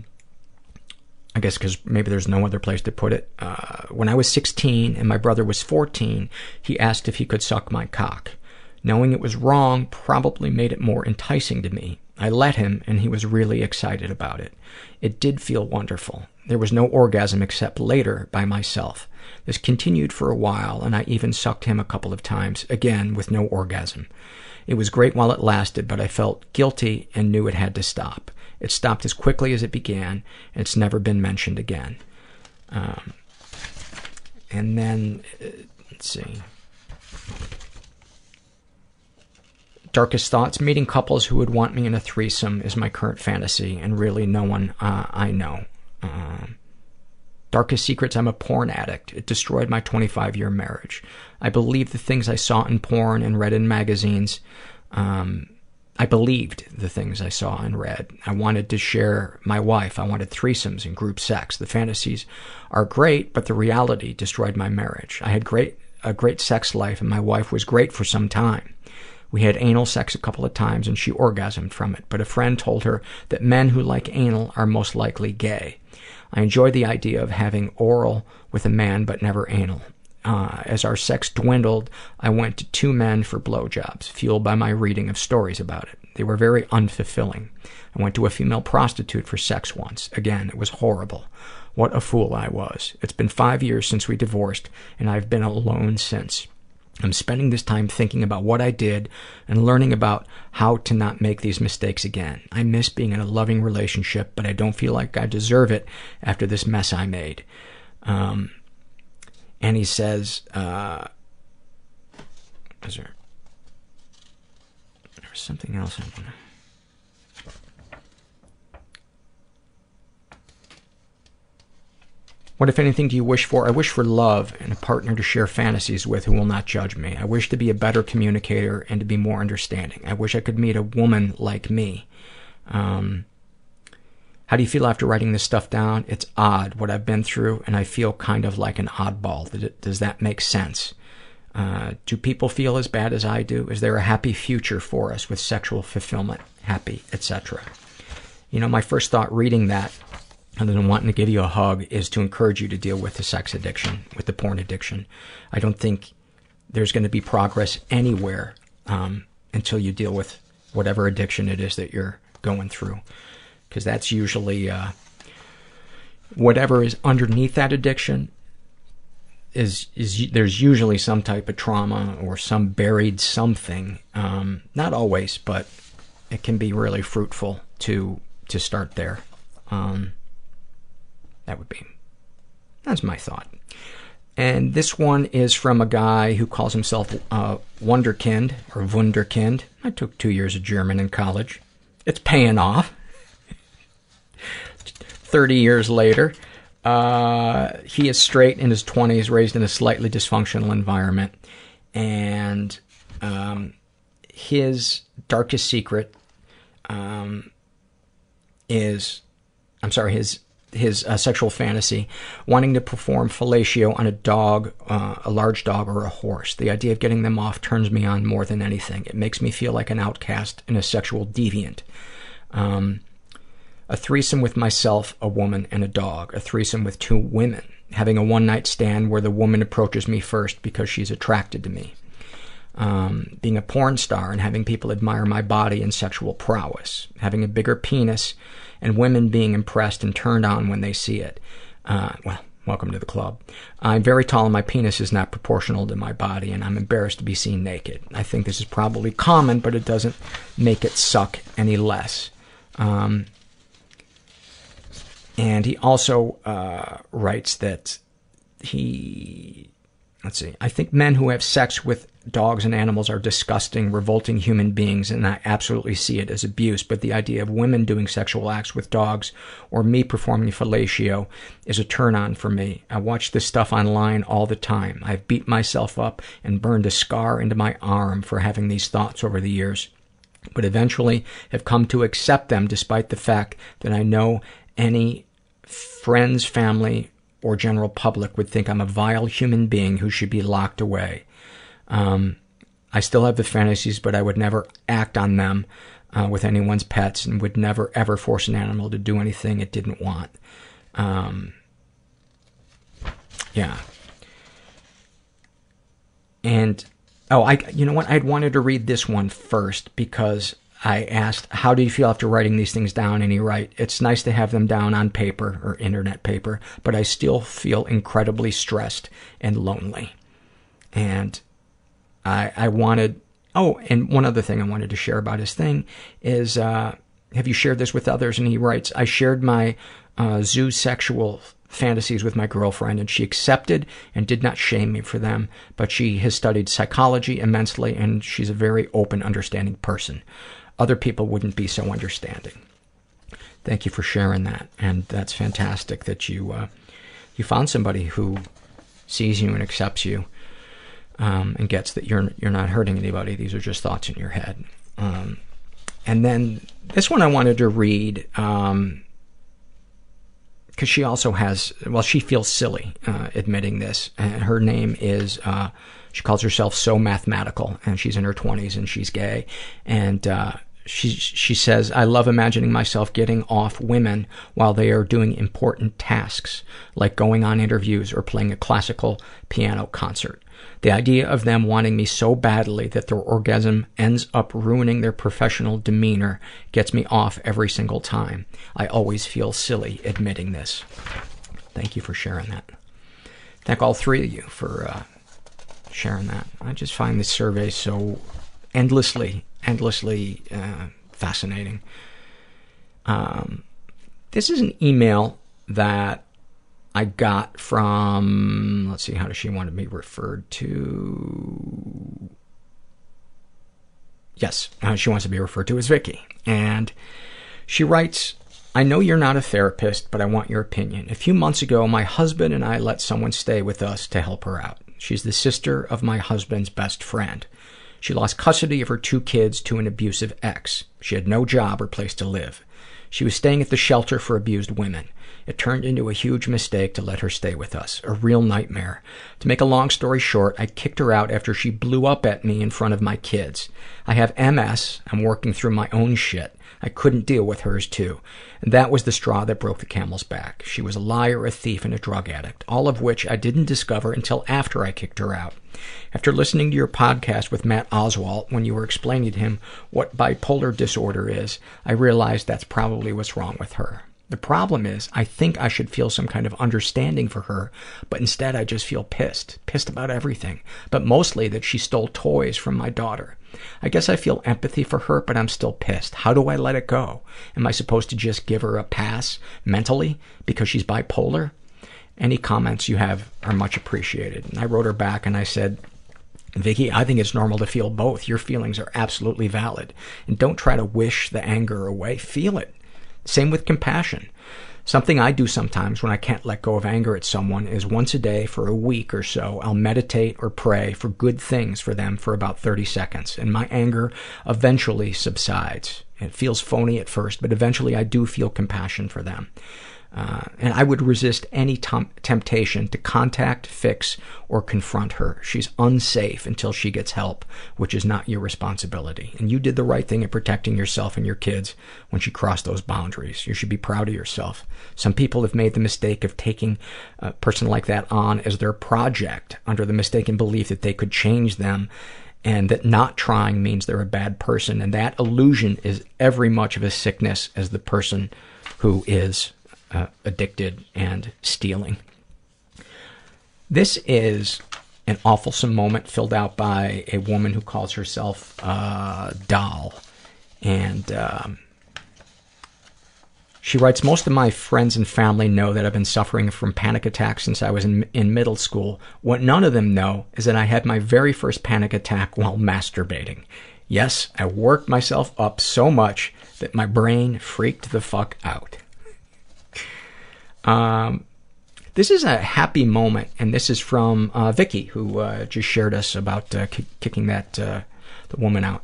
guess because maybe there's no other place to put it. When I was 16 and my brother was 14, he asked if he could suck my cock. Knowing it was wrong probably made it more enticing to me. I let him, and he was really excited about it. It did feel wonderful. There was no orgasm except later by myself. This continued for a while, and I even sucked him a couple of times, again with no orgasm. It was great while it lasted, but I felt guilty and knew it had to stop. It stopped as quickly as it began, and it's never been mentioned again. And then, let's see. Darkest thoughts, meeting couples who would want me in a threesome is my current fantasy, and really no one I know. Darkest secrets, I'm a porn addict. It destroyed my 25-year marriage. I believed the things I saw in porn and read in magazines. I believed the things I saw and read. I wanted to share my wife. I wanted threesomes and group sex. The fantasies are great, but the reality destroyed my marriage. I had a great sex life, and my wife was great for some time. We had anal sex a couple of times, and she orgasmed from it, but a friend told her that men who like anal are most likely gay. I enjoyed the idea of having oral with a man, but never anal. As our sex dwindled, I went to two men for blowjobs, fueled by my reading of stories about it. They were very unfulfilling. I went to a female prostitute for sex once. Again, it was horrible. What a fool I was. It's been 5 years since we divorced, and I've been alone since. I'm spending this time thinking about what I did and learning about how to not make these mistakes again. I miss being in a loving relationship, but I don't feel like I deserve it after this mess I made. And he says, is there? There's something else I want to. What, if anything, do you wish for? I wish for love and a partner to share fantasies with who will not judge me. I wish to be a better communicator and to be more understanding. I wish I could meet a woman like me. How do you feel after writing this stuff down? It's odd what I've been through, and I feel kind of like an oddball. Does that make sense? Do people feel as bad as I do? Is there a happy future for us with sexual fulfillment, happy, etc.? You know, my first thought reading that, other than wanting to give you a hug, is to encourage you to deal with the sex addiction, with the porn addiction. I don't think there's going to be progress anywhere until you deal with whatever addiction it is that you're going through. Because that's usually whatever is underneath that addiction is there's usually some type of trauma or some buried something. Not always, but it can be really fruitful to start there. That's my thought. And this one is from a guy who calls himself Wunderkind, or Wunderkind. I took 2 years of German in college. It's paying off. 30 years later. He is straight, in his 20s, raised in a slightly dysfunctional environment. And his darkest secret is his sexual fantasy, wanting to perform fellatio on a dog, a large dog or a horse. The idea of getting them off turns me on more than anything. It makes me feel like an outcast and a sexual deviant. A threesome with myself, a woman, and a dog. A threesome with two women. Having a one-night stand where the woman approaches me first because she's attracted to me. Being a porn star and having people admire my body and sexual prowess. Having a bigger penis and women being impressed and turned on when they see it. Well, welcome to the club. I'm very tall and my penis is not proportional to my body, and I'm embarrassed to be seen naked. I think this is probably common, but it doesn't make it suck any less. And he also writes that I think men who have sex with dogs and animals are disgusting, revolting human beings, and I absolutely see it as abuse, but the idea of women doing sexual acts with dogs or me performing fellatio is a turn-on for me. I watch this stuff online all the time. I've beat myself up and burned a scar into my arm for having these thoughts over the years, but eventually have come to accept them despite the fact that I know any friends, family, or general public would think I'm a vile human being who should be locked away. I still have the fantasies, but I would never act on them with anyone's pets, and would never ever force an animal to do anything it didn't want. You know what? I'd wanted to read this one first because I asked, how do you feel after writing these things down? And he writes, it's nice to have them down on paper or internet paper, but I still feel incredibly stressed and lonely. And I wanted, and one other thing I wanted to share about his thing is, have you shared this with others? And he writes, I shared my zoo sexual fantasies with my girlfriend, and she accepted and did not shame me for them, but she has studied psychology immensely, and she's a very open, understanding person. Other people wouldn't be so understanding. Thank you for sharing that. And that's fantastic that you you found somebody who sees you and accepts you and gets that you're not hurting anybody. These are just thoughts in your head. And then this one I wanted to read because she also has, she feels silly admitting this. And her name is, she calls herself So Mathematical, and she's in her 20s, and she's gay. And she says, I love imagining myself getting off women while they are doing important tasks, like going on interviews or playing a classical piano concert. The idea of them wanting me so badly that their orgasm ends up ruining their professional demeanor gets me off every single time. I always feel silly admitting this. Thank you for sharing that. Thank all three of you for sharing that. I just find this survey so endlessly fascinating. This is an email that I got from, let's see, how does she want to be referred to? Yes, how she wants to be referred to is Vicky. And she writes, I know you're not a therapist, but I want your opinion. A few months ago, my husband and I let someone stay with us to help her out. She's the sister of my husband's best friend. She lost custody of her two kids to an abusive ex. She had no job or place to live. She was staying at the shelter for abused women. It turned into a huge mistake to let her stay with us. A real nightmare. To make a long story short, I kicked her out after she blew up at me in front of my kids. I have MS. I'm working through my own shit. I couldn't deal with hers, too. And that was the straw that broke the camel's back. She was a liar, a thief, and a drug addict, all of which I didn't discover until after I kicked her out. After listening to your podcast with Matt Oswalt, when you were explaining to him what bipolar disorder is, I realized that's probably what's wrong with her. The problem is, I think I should feel some kind of understanding for her, but instead I just feel pissed about everything, but mostly that she stole toys from my daughter. I guess I feel empathy for her, but I'm still pissed. How do I let it go? Am I supposed to just give her a pass mentally because she's bipolar? Any comments you have are much appreciated. And I wrote her back and I said, Vicky, I think it's normal to feel both. Your feelings are absolutely valid. And don't try to wish the anger away. Feel it. Same with compassion. Something I do sometimes when I can't let go of anger at someone is once a day for a week or so, I'll meditate or pray for good things for them for about 30 seconds, and my anger eventually subsides. It feels phony at first, but eventually I do feel compassion for them. And I would resist any temptation to contact, fix, or confront her. She's unsafe until she gets help, which is not your responsibility. And you did the right thing in protecting yourself and your kids when she crossed those boundaries. You should be proud of yourself. Some people have made the mistake of taking a person like that on as their project under the mistaken belief that they could change them and that not trying means they're a bad person. And that illusion is every much of a sickness as the person who is addicted and stealing. This is an awfulsome moment filled out by a woman who calls herself Doll. And she writes, most of my friends and family know that I've been suffering from panic attacks since I was in middle school. What none of them know is that I had my very first panic attack while masturbating. Yes, I worked myself up so much that my brain freaked the fuck out. This is a happy moment, and this is from Vicky, who just shared us about kicking that the woman out.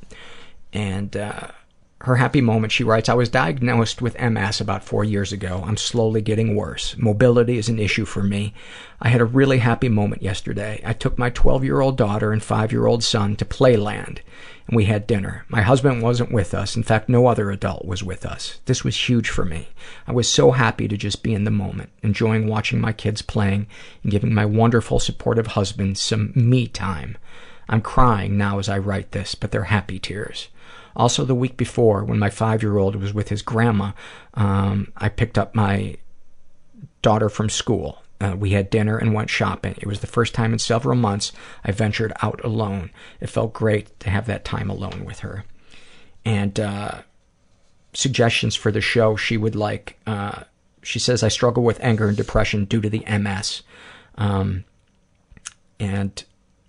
And her happy moment, she writes, I was diagnosed with MS about 4 years ago. I'm slowly getting worse. Mobility is an issue for me. I had a really happy moment yesterday. I took my 12-year-old daughter and 5-year-old son to Playland, and we had dinner. My husband wasn't with us. In fact, no other adult was with us. This was huge for me. I was so happy to just be in the moment, enjoying watching my kids playing and giving my wonderful, supportive husband some me time. I'm crying now as I write this, but they're happy tears. Also, the week before, when my 5-year-old was with his grandma, I picked up my daughter from school. We had dinner and went shopping. It was the first time in several months I ventured out alone. It felt great to have that time alone with her. And suggestions for the show she would like. She says, I struggle with anger and depression due to the MS. And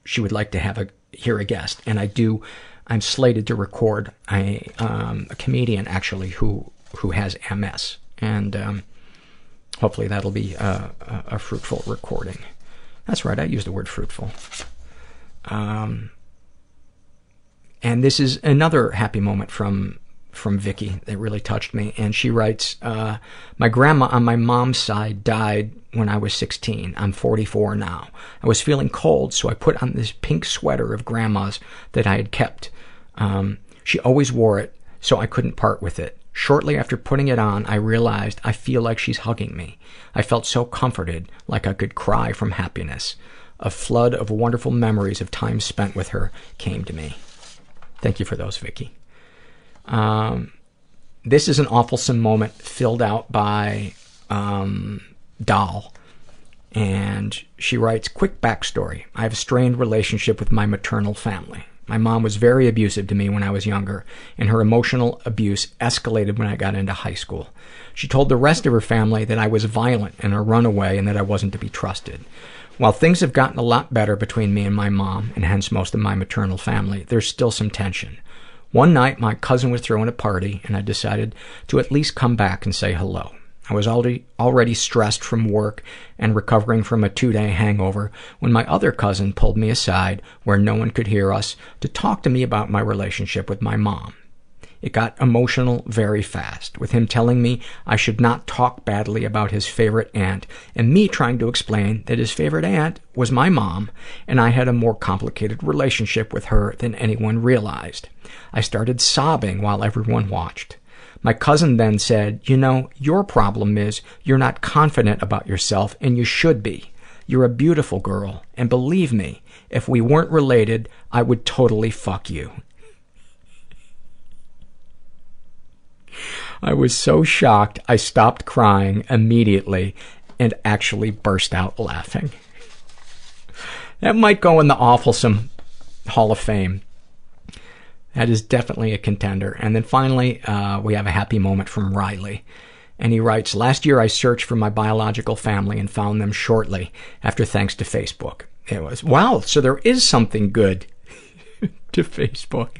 she would like to have hear a guest. And I do. I'm slated to record a comedian, actually, who has MS. And hopefully that'll be a fruitful recording. That's right, I use the word fruitful. And this is another happy moment from Vicky that really touched me. And she writes, my grandma on my mom's side died when I was 16. I'm 44 now. I was feeling cold, so I put on this pink sweater of grandma's that I had kept. She always wore it, so I couldn't part with it. Shortly after putting it on, I realized I feel like she's hugging me. I felt so comforted, like I could cry from happiness. A flood of wonderful memories of time spent with her came to me. Thank you for those, Vicky. This is an awfulsome moment filled out by Doll. And she writes, quick backstory. I have a strained relationship with my maternal family. My mom was very abusive to me when I was younger, and her emotional abuse escalated when I got into high school. She told the rest of her family that I was violent and a runaway and that I wasn't to be trusted. While things have gotten a lot better between me and my mom, and hence most of my maternal family, there's still some tension. One night, my cousin was throwing a party, and I decided to at least come back and say hello. I was already stressed from work and recovering from a 2-day hangover when my other cousin pulled me aside where no one could hear us to talk to me about my relationship with my mom. It got emotional very fast, with him telling me I should not talk badly about his favorite aunt and me trying to explain that his favorite aunt was my mom and I had a more complicated relationship with her than anyone realized. I started sobbing while everyone watched. My cousin then said, you know, your problem is you're not confident about yourself, and you should be. You're a beautiful girl, and believe me, if we weren't related, I would totally fuck you. I was so shocked, I stopped crying immediately and actually burst out laughing. That might go in the Awfulsome Hall of Fame. That is definitely a contender. And then finally, we have a happy moment from Riley. And he writes, last year I searched for my biological family and found them shortly after, thanks to Facebook. It was, wow, so there is something good to Facebook.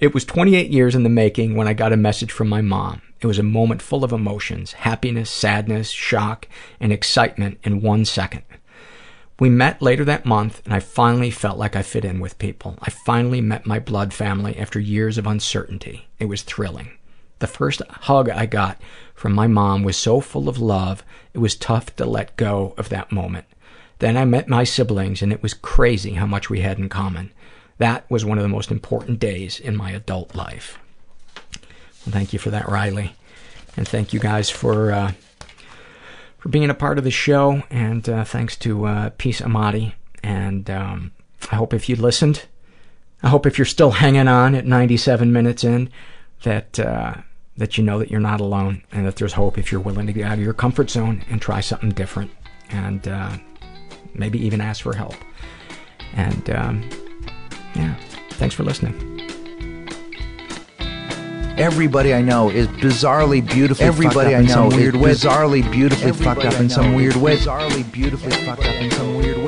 It was 28 years in the making when I got a message from my mom. It was a moment full of emotions, happiness, sadness, shock, and excitement in 1 second. We met later that month, and I finally felt like I fit in with people. I finally met my blood family after years of uncertainty. It was thrilling. The first hug I got from my mom was so full of love, it was tough to let go of that moment. Then I met my siblings, and it was crazy how much we had in common. That was one of the most important days in my adult life. Well, thank you for that, Riley. And thank you guys for being a part of the show, and thanks to Peace Amadi. And I hope if you listened, I hope if you're still hanging on at 97 minutes in, that that you know that you're not alone, and that there's hope if you're willing to get out of your comfort zone and try something different, and maybe even ask for help. And yeah, thanks for listening. Everybody I know is bizarrely beautifully fucked up in some weird way. Bizarrely beautifully fucked up in some weird way.